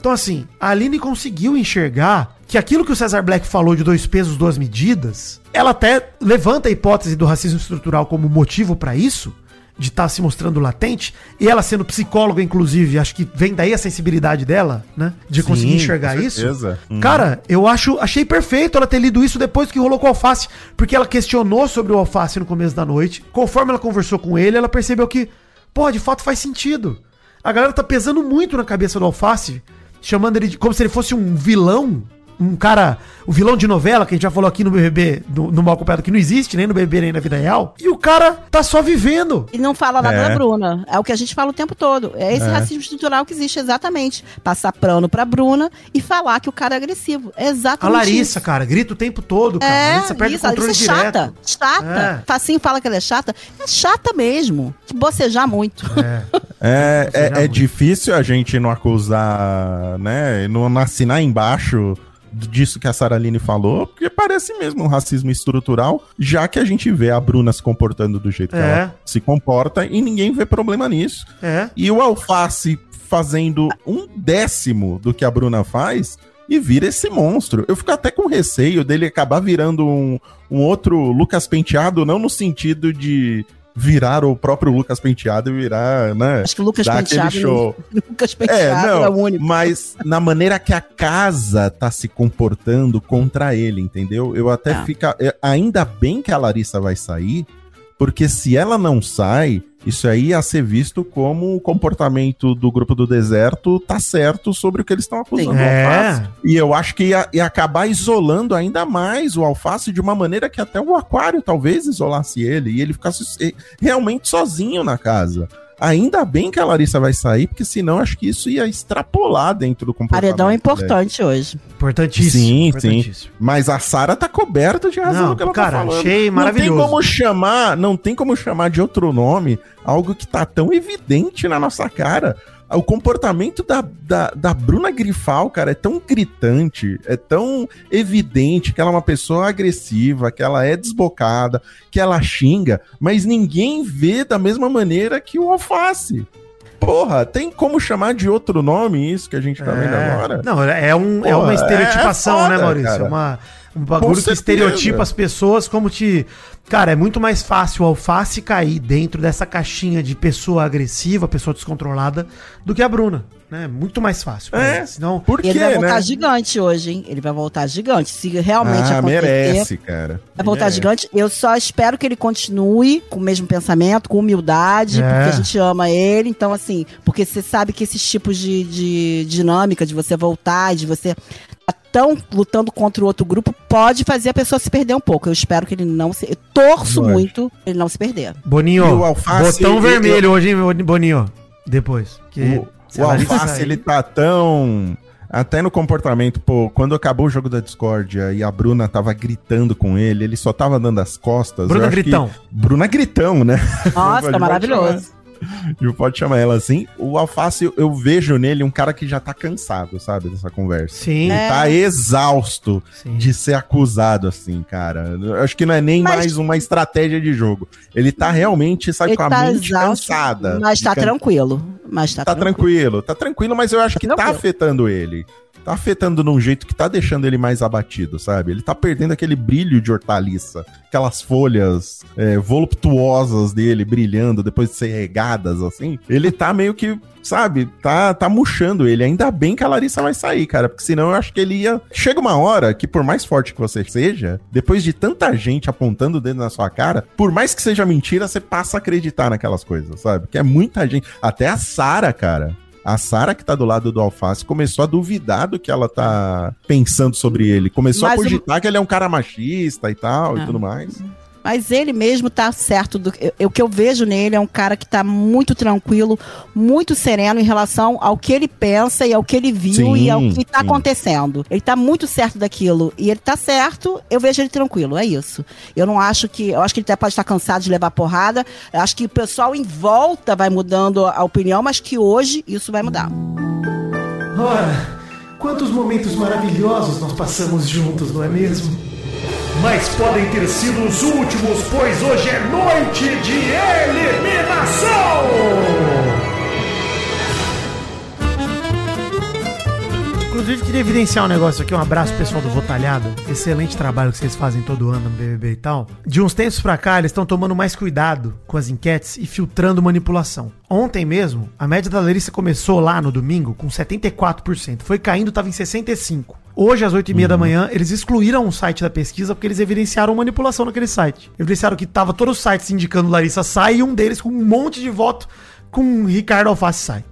Então assim, a Aline conseguiu enxergar que aquilo que o César Black falou de dois pesos, duas medidas, ela até levanta a hipótese do racismo estrutural como motivo pra isso, de estar tá se mostrando latente, e ela sendo psicóloga, inclusive, acho que vem daí a sensibilidade dela, né? De conseguir Sim, enxergar com certeza. Isso. Hum. Cara, eu acho, achei perfeito ela ter lido isso depois que rolou com o Alface, porque ela questionou sobre o Alface no começo da noite. Conforme ela conversou com ele, ela percebeu que, pô, de fato faz sentido. A galera tá pesando muito na cabeça do Alface, chamando ele de, como se ele fosse um vilão, um cara, o vilão de novela, que a gente já falou aqui no B B B, no, no Mal Acompanhado, que não existe, nem no B B B, nem na vida real, e o cara tá só vivendo. E não fala nada é. da Bruna, é o que a gente fala o tempo todo, é esse é. racismo estrutural que existe, exatamente, passar prano pra Bruna e falar que o cara é agressivo, é exatamente. A Larissa, isso. cara, grita o tempo todo, cara, é, a Larissa perde isso, o controle direto. É chata, chata, é. facinho fala que ela é chata, é chata mesmo, que bocejar muito. É, é, é, bocejar é, é muito. Difícil a gente não acusar, né, não assinar embaixo disso que a Sarah Aline falou, porque parece mesmo um racismo estrutural, já que a gente vê a Bruna se comportando do jeito que é. ela se comporta e ninguém vê problema nisso. É. E o Alface fazendo um décimo do que a Bruna faz e vira esse monstro. Eu fico até com receio dele acabar virando um, um outro Lucas Penteado, não no sentido de virar o próprio Lucas Penteado e virar, né? Acho que o Lucas Penteado, show. Lucas Penteado é, não, é o único. Mas na maneira que a casa tá se comportando contra ele, entendeu? Eu até é. fica... Ainda bem que a Larissa vai sair, porque se ela não sai, isso aí ia ser visto como o comportamento do grupo do deserto tá certo sobre o que eles estão acusando é. o Alface. E eu acho que ia, ia acabar isolando ainda mais o Alface de uma maneira que até o Aquário talvez isolasse ele e ele ficasse realmente sozinho na casa. Ainda bem que a Larissa vai sair, porque senão acho que isso ia extrapolar dentro do comportamento. Paredão é importante dele. Hoje. Importantíssimo. Sim, importantíssimo. sim. Mas a Sarah tá coberta de razão do que ela cara, tá falando. Achei maravilhoso. Não tem como chamar, não tem como chamar de outro nome algo que tá tão evidente na nossa cara. O comportamento da, da, da Bruna Grifal, cara, é tão gritante, é tão evidente que ela é uma pessoa agressiva, que ela é desbocada, que ela xinga, mas ninguém vê da mesma maneira que o Alface. Porra, tem como chamar de outro nome isso que a gente tá é. vendo agora? Não, é, um, Porra, é uma estereotipação, é foda, né, Maurício? Cara. É uma... Um bagulho que estereotipa as pessoas como te... Cara, é muito mais fácil o Alface cair dentro dessa caixinha de pessoa agressiva, pessoa descontrolada, do que a Bruna, né? Muito mais fácil. É, senão... Por quê, ele vai voltar né? gigante hoje, hein? Ele vai voltar gigante. Se realmente ah, acontecer... merece, cara. Vai voltar merece. gigante. Eu só espero que ele continue com o mesmo pensamento, com humildade, é. porque a gente ama ele. Então, assim, porque você sabe que esses tipos de, de dinâmica, de você voltar, de você... Tão lutando contra o outro grupo, pode fazer a pessoa se perder um pouco. Eu espero que ele não se... Eu torço Lógico. muito pra ele não se perder. Boninho, Alface, botão vermelho eu... hoje, hein, Boninho? Depois. Que o o Alface, ele tá tão... Até no comportamento, pô, quando acabou o jogo da discórdia e a Bruna tava gritando com ele, ele só tava dando as costas. Bruna Gritão. Que... Bruna Gritão, né? Nossa, tá maravilhoso. Eu pode chamar ela assim. O Alface, eu, eu vejo nele um cara que já tá cansado, sabe, dessa conversa. Sim. Ele é. tá exausto Sim. de ser acusado, assim, cara. Eu acho que não é nem mas... mais uma estratégia de jogo. Ele tá realmente, sabe, ele com a tá mente exausto, cansada. Mas tá can... tranquilo. Mas tá, tá tranquilo. tranquilo. Tá tranquilo, mas eu acho tá que tranquilo. tá afetando ele. Tá afetando de um jeito que tá deixando ele mais abatido, sabe? Ele tá perdendo aquele brilho de hortaliça, aquelas folhas é, voluptuosas dele brilhando depois de ser regadas, assim. Ele tá meio que, sabe, tá, tá murchando ele. Ainda bem que a Larissa vai sair, cara, porque senão eu acho que ele ia... Chega uma hora que, por mais forte que você seja, depois de tanta gente apontando o dedo na sua cara, por mais que seja mentira, você passa a acreditar naquelas coisas, sabe? Porque é muita gente... Até a Sarah, cara... A Sarah, que tá do lado do Alface, começou a duvidar do que ela tá pensando sobre ele. Começou Mas a cogitar o... que ele é um cara machista e tal, ah. e tudo mais. Mas ele mesmo tá certo. Do... O que eu vejo nele é um cara que tá muito tranquilo, muito sereno em relação ao que ele pensa e ao que ele viu sim, e ao que tá sim. acontecendo. Ele tá muito certo daquilo. E ele tá certo, eu vejo ele tranquilo, é isso. Eu não acho que... Eu acho que ele até pode estar cansado de levar porrada. Eu acho que o pessoal em volta vai mudando a opinião, mas que hoje isso vai mudar. Ora, quantos momentos maravilhosos nós passamos juntos, não é mesmo? Mas podem ter sido os últimos, pois hoje é noite de eliminação! Inclusive, queria evidenciar um negócio aqui, um abraço pessoal do Votalhado, excelente trabalho que vocês fazem todo ano no B B B e tal. De uns tempos pra cá, eles estão tomando mais cuidado com as enquetes e filtrando manipulação. Ontem mesmo, a média da Larissa começou lá no domingo com setenta e quatro por cento, foi caindo, tava em sessenta e cinco por cento. Hoje, às oito e meia uhum. da manhã, eles excluíram um site da pesquisa porque eles evidenciaram manipulação naquele site. Evidenciaram que tava todos os sites indicando Larissa sai e um deles com um monte de voto com Ricardo Alface sai.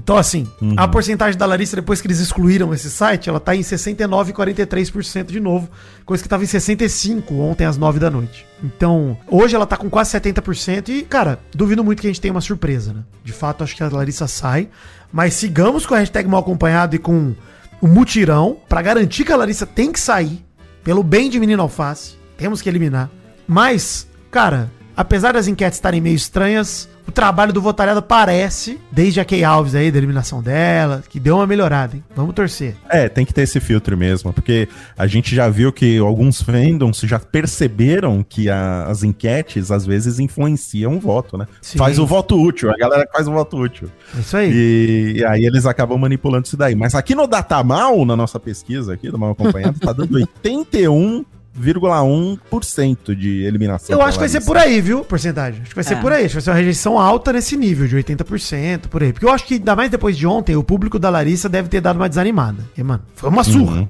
Então, assim, uhum. a porcentagem da Larissa, depois que eles excluíram esse site, ela tá em sessenta e nove vírgula quarenta e três por cento de novo, coisa que tava em sessenta e cinco por cento ontem às nove da noite. Então, hoje ela tá com quase setenta por cento e, cara, duvido muito que a gente tenha uma surpresa, né? De fato, acho que a Larissa sai, mas sigamos com a hashtag mal acompanhado e com o mutirão pra garantir que a Larissa tem que sair, pelo bem de menino Alface, temos que eliminar. Mas, cara, apesar das enquetes estarem meio estranhas, o trabalho do Votalhado parece, desde a Key Alves aí, da eliminação dela, que deu uma melhorada, hein? Vamos torcer. É, tem que ter esse filtro mesmo, porque a gente já viu que alguns fandoms já perceberam que a, as enquetes, às vezes, influenciam o voto, né? Sim. Faz o voto útil, a galera faz o voto útil. É isso aí. E, e aí eles acabam manipulando isso daí. Mas aqui no Datamal, na nossa pesquisa aqui, do Mal Acompanhado, tá dando oitenta e um vírgula um por cento de eliminação. Eu acho que vai ser por aí, viu? Porcentagem. Acho que vai ser é. por aí. Acho que vai ser uma rejeição alta nesse nível, de oitenta por cento, por aí. Porque eu acho que, ainda mais depois de ontem, o público da Larissa deve ter dado uma desanimada. Porque, mano, foi uma surra. Uhum.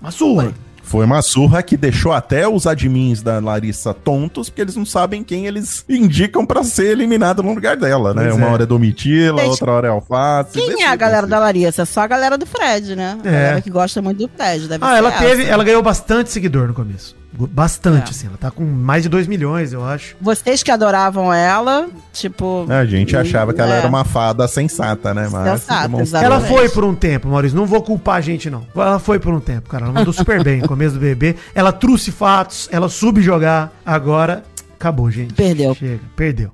Uma surra. Foi. Foi uma surra que deixou até os admins da Larissa tontos, porque eles não sabem quem eles indicam pra ser eliminado no lugar dela, né? Pois uma é. hora é Domitila, gente, outra hora é Alface. Quem decide, é a galera decide. da Larissa? É só a galera do Fred, né? É. A galera que gosta muito do Fred. Deve ah, ser ela teve, ela ganhou bastante seguidor no começo. Bastante, é. assim. Ela tá com mais de dois milhões, eu acho. Vocês que adoravam ela, tipo... A gente achava que ela é. era uma fada sensata, né? Mas sensata, demonstrou... Ela foi por um tempo, Maurício. Não vou culpar a gente, não. Ela foi por um tempo, cara. Ela mandou super bem no começo do B B B. Ela trouxe fatos, ela soube jogar. Agora, acabou, gente. Perdeu. Chega, perdeu.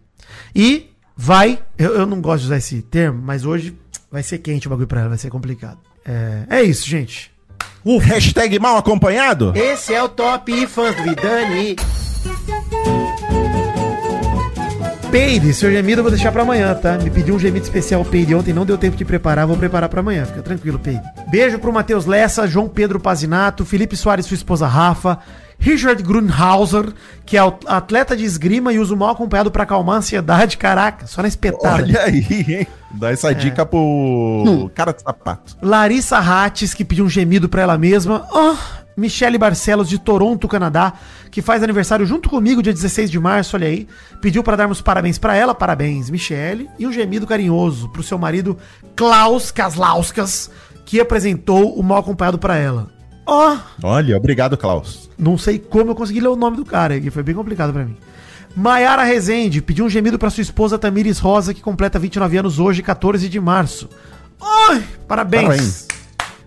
E vai... Eu, eu não gosto de usar esse termo, mas hoje vai ser quente o bagulho pra ela. Vai ser complicado. É, é isso, gente. O hashtag mal acompanhado? Esse é o top fãs do Vidani. Peide, seu gemido eu vou deixar pra amanhã, tá? Me pediu um gemido especial Peide ontem, não deu tempo de preparar, vou preparar pra amanhã, fica tranquilo, Peide. Beijo pro Matheus Lessa, João Pedro Pazinato, Felipe Soares, sua esposa Rafa, Richard Grunhauser, que é atleta de esgrima e usa o mal acompanhado pra acalmar a ansiedade, caraca, só na espetada. Olha aí, hein? Dá essa é. dica pro hum. cara de sapato. Larissa Hattes, que pediu um gemido pra ela mesma. Oh, Michele Barcelos, de Toronto, Canadá, que faz aniversário junto comigo, dia dezesseis de março, olha aí. Pediu pra darmos parabéns pra ela, parabéns, Michele. E um gemido carinhoso pro seu marido, Klaus Kaslauskas, que apresentou o mal acompanhado pra ela. Ó! Oh. Olha, obrigado, Klaus. Não sei como eu consegui ler o nome do cara, que foi bem complicado pra mim. Maiara Rezende pediu um gemido pra sua esposa Tamires Rosa, que completa vinte e nove anos hoje, quatorze de março. Ai, parabéns. parabéns.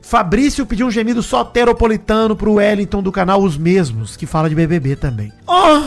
Fabrício pediu um gemido soteropolitano pro Wellington do canal Os Mesmos, que fala de B B B também. Oh,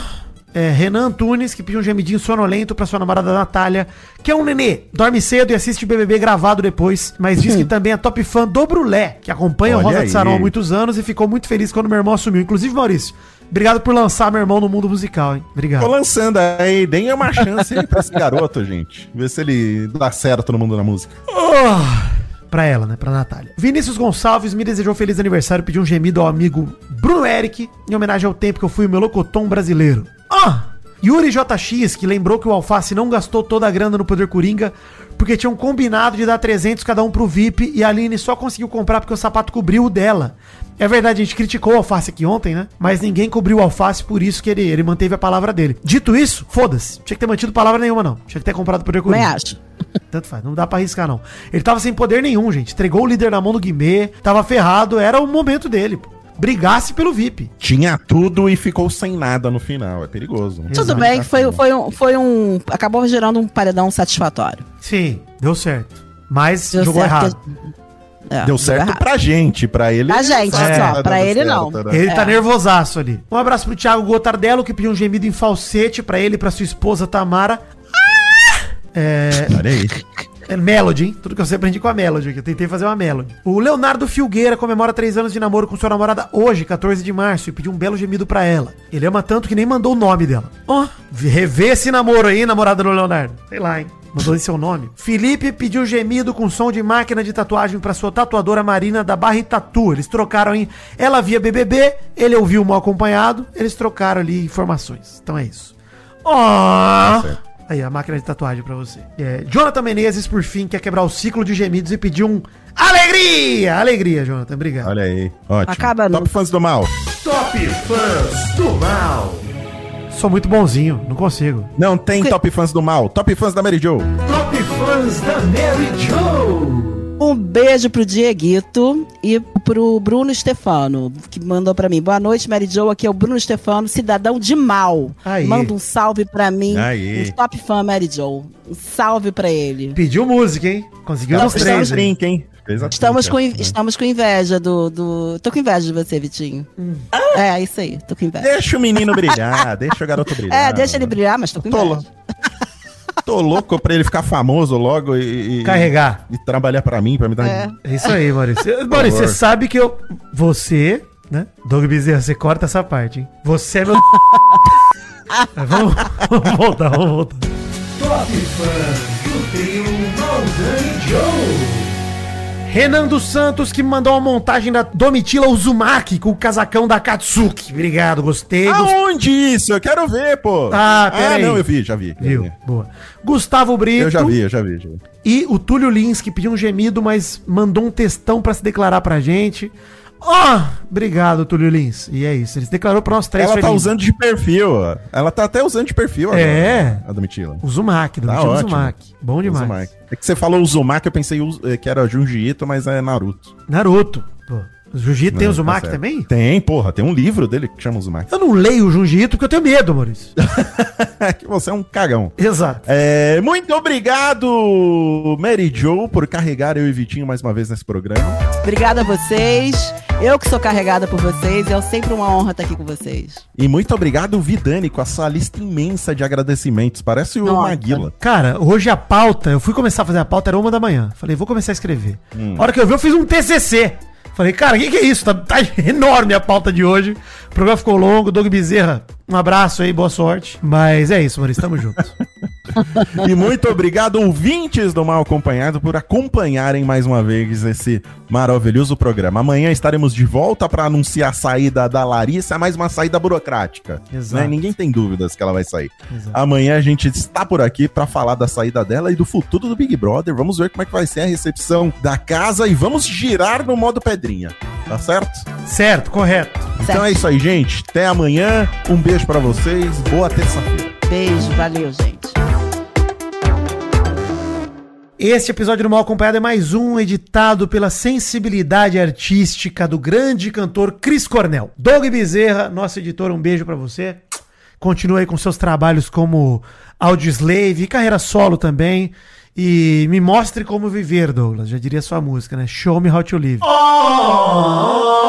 é, Renan Antunes, que pediu um gemidinho sonolento pra sua namorada Natália, que é um nenê, dorme cedo e assiste B B B gravado depois, mas diz que também é top fã do Brulé, que acompanha o Rosa de Sarão há muitos anos e ficou muito feliz quando meu irmão assumiu. Inclusive, Maurício, obrigado por lançar meu irmão no mundo musical, hein? Obrigado. Tô lançando aí, deem uma chance aí pra esse garoto, gente. Ver se ele dá certo no mundo da música. Oh, pra ela, né? Pra Natália. Vinícius Gonçalves me desejou feliz aniversário, pediu um gemido ao amigo Bruno Eric, em homenagem ao tempo que eu fui o melocotom brasileiro. Ah! Oh! Yuri J X, que lembrou que o Alface não gastou toda a grana no Poder Coringa, porque tinham combinado de dar trezentos cada um pro V I P e a Aline só conseguiu comprar porque o sapato cobriu o dela. É verdade, a gente criticou o Alface aqui ontem, né? Mas ninguém cobriu o Alface, por isso que ele, ele manteve a palavra dele. Dito isso, foda-se. Tinha que ter mantido palavra nenhuma, não. Tinha que ter comprado o Poder Coringa. Não acho. Tanto faz, não dá pra arriscar, não. Ele tava sem poder nenhum, gente. Entregou o líder na mão do Guimê, tava ferrado, era o momento dele, pô. Brigasse pelo V I P. Tinha tudo e ficou sem nada no final. É perigoso. Exato. Tudo bem, foi, foi, um, foi um... Acabou gerando um paredão satisfatório. Sim, deu certo. Mas deu jogou certo errado. Que... É, deu certo errado. Pra gente, pra ele... Pra gente, é, só, pra ele certo, não. Né? Ele tá é. Nervosaço ali. Um abraço pro Thiago Gotardello, que pediu um gemido em falsete pra ele e pra sua esposa Tamara. Ah! É... Olha aí. É Melody, hein? Tudo que eu sempre aprendi com a Melody, que eu tentei fazer uma Melody. O Leonardo Filgueira comemora três anos de namoro com sua namorada hoje, quatorze de março, e pediu um belo gemido pra ela. Ele ama tanto que nem mandou o nome dela. Ó, oh, rever esse namoro aí, namorada do Leonardo. Sei lá, hein? Mandou esse seu nome. Felipe pediu gemido com som de máquina de tatuagem pra sua tatuadora Marina da Barra Tatu. Eles trocaram em... Ela via B B B, ele ouviu o Mal Acompanhado, eles trocaram ali informações. Então é isso. Ó... Oh! Aí, a máquina de tatuagem pra você. É, Jonathan Menezes, por fim, quer quebrar o ciclo de gemidos e pedir um... Alegria! Alegria, Jonathan. Obrigado. Olha aí. Ótimo. Acaba no... Top Fãs do Mal. Top Fãs do Mal. Sou muito bonzinho. Não consigo. Não tem que... Top Fãs do Mal. Top Fãs da Mary Jo. Top Fãs da Mary Jo. Um beijo pro Dieguito e pro Bruno Stefano, que mandou pra mim. Boa noite, Mary Jo, aqui é o Bruno Stefano, cidadão de mal. Aí. Manda um salve pra mim, aí. Um top fã Mary Jo. Um salve pra ele. Pediu música, hein? Conseguimos três, estamos, drink, hein? Estamos com, estamos com inveja do, do... Tô com inveja de você, Vitinho. Hum. Ah. É, isso aí, tô com inveja. Deixa o menino brilhar, deixa o garoto brilhar. É, deixa ele brilhar, mas tô com inveja. Tolo. Tô louco pra ele ficar famoso logo e... Carregar. E, e trabalhar pra mim, pra me dar... É, é isso aí, Maurício. Maurício, você sabe que eu... Você, né? Doug Bezerra, você corta essa parte, hein? Você é meu... vamos, vamos voltar, vamos voltar. Top fã do trio Maldani Joe. Renan dos Santos, que me mandou uma montagem da Domitila Uzumaki com o casacão da Katsuki. Obrigado, gostei. Aonde isso? Eu quero ver, pô. Ah, pera ah aí. Não, eu vi, já vi. Viu? Vi. Boa. Gustavo Brito. Eu já vi, eu já vi, já vi. E o Túlio Lins, que pediu um gemido, mas mandou um textão pra se declarar pra gente. Ó, oh, obrigado, Túlio Lins. E é isso, ele se declarou pra nós três. Ela felizes. Tá usando de perfil. Ela tá até usando de perfil agora. É. A Domitila. Uzumaki, Domitila tá Uzumaki. Bom demais. Uzumaki. É que você falou Uzumaki, eu pensei que era Jiu-Jitsu, mas é Naruto. Naruto. Pô. Jiu-Jitsu tem Uzumaki tá também? Tem, porra. Tem um livro dele que chama Uzumaki. Eu não leio o Jiu-Jitsu porque eu tenho medo, Maurício. Que você é um cagão. Exato. É, muito obrigado, Mary Jo, por carregar eu e Vitinho mais uma vez nesse programa. Obrigada a vocês. Eu que sou carregada por vocês, é sempre uma honra estar aqui com vocês. E muito obrigado, Vidani, com a sua lista imensa de agradecimentos. Parece o Nossa. Maguila. Cara, hoje a pauta, eu fui começar a fazer a pauta, era uma da manhã. Falei, vou começar a escrever. Hum. A hora que eu vi, eu fiz um T C C. Falei, cara, o que, que é isso? Tá, tá enorme a pauta de hoje. O programa ficou longo. Doug Bezerra, um abraço aí, boa sorte. Mas é isso, Maurício, tamo junto. E muito obrigado, ouvintes do Mal Acompanhado, por acompanharem mais uma vez esse maravilhoso programa. Amanhã estaremos de volta para anunciar a saída da Larissa, mais uma saída burocrática. Exato. Né? Ninguém tem dúvidas que ela vai sair. Exato. Amanhã a gente está por aqui para falar da saída dela e do futuro do Big Brother. Vamos ver como é que vai ser a recepção da casa e vamos girar no modo pedrinha. Tá certo? Certo, correto. Certo. Então é isso aí, gente. Até amanhã. Um beijo para vocês. Boa terça-feira. Beijo, valeu, gente. Este episódio do Mal Acompanhado é mais um editado pela sensibilidade artística do grande cantor Cris Cornell. Doug Bezerra, nosso editor, um beijo pra você. Continue aí com seus trabalhos como Audioslave e carreira solo também. E me mostre como viver, Douglas. Já diria sua música, né? Show me how to live. Oh!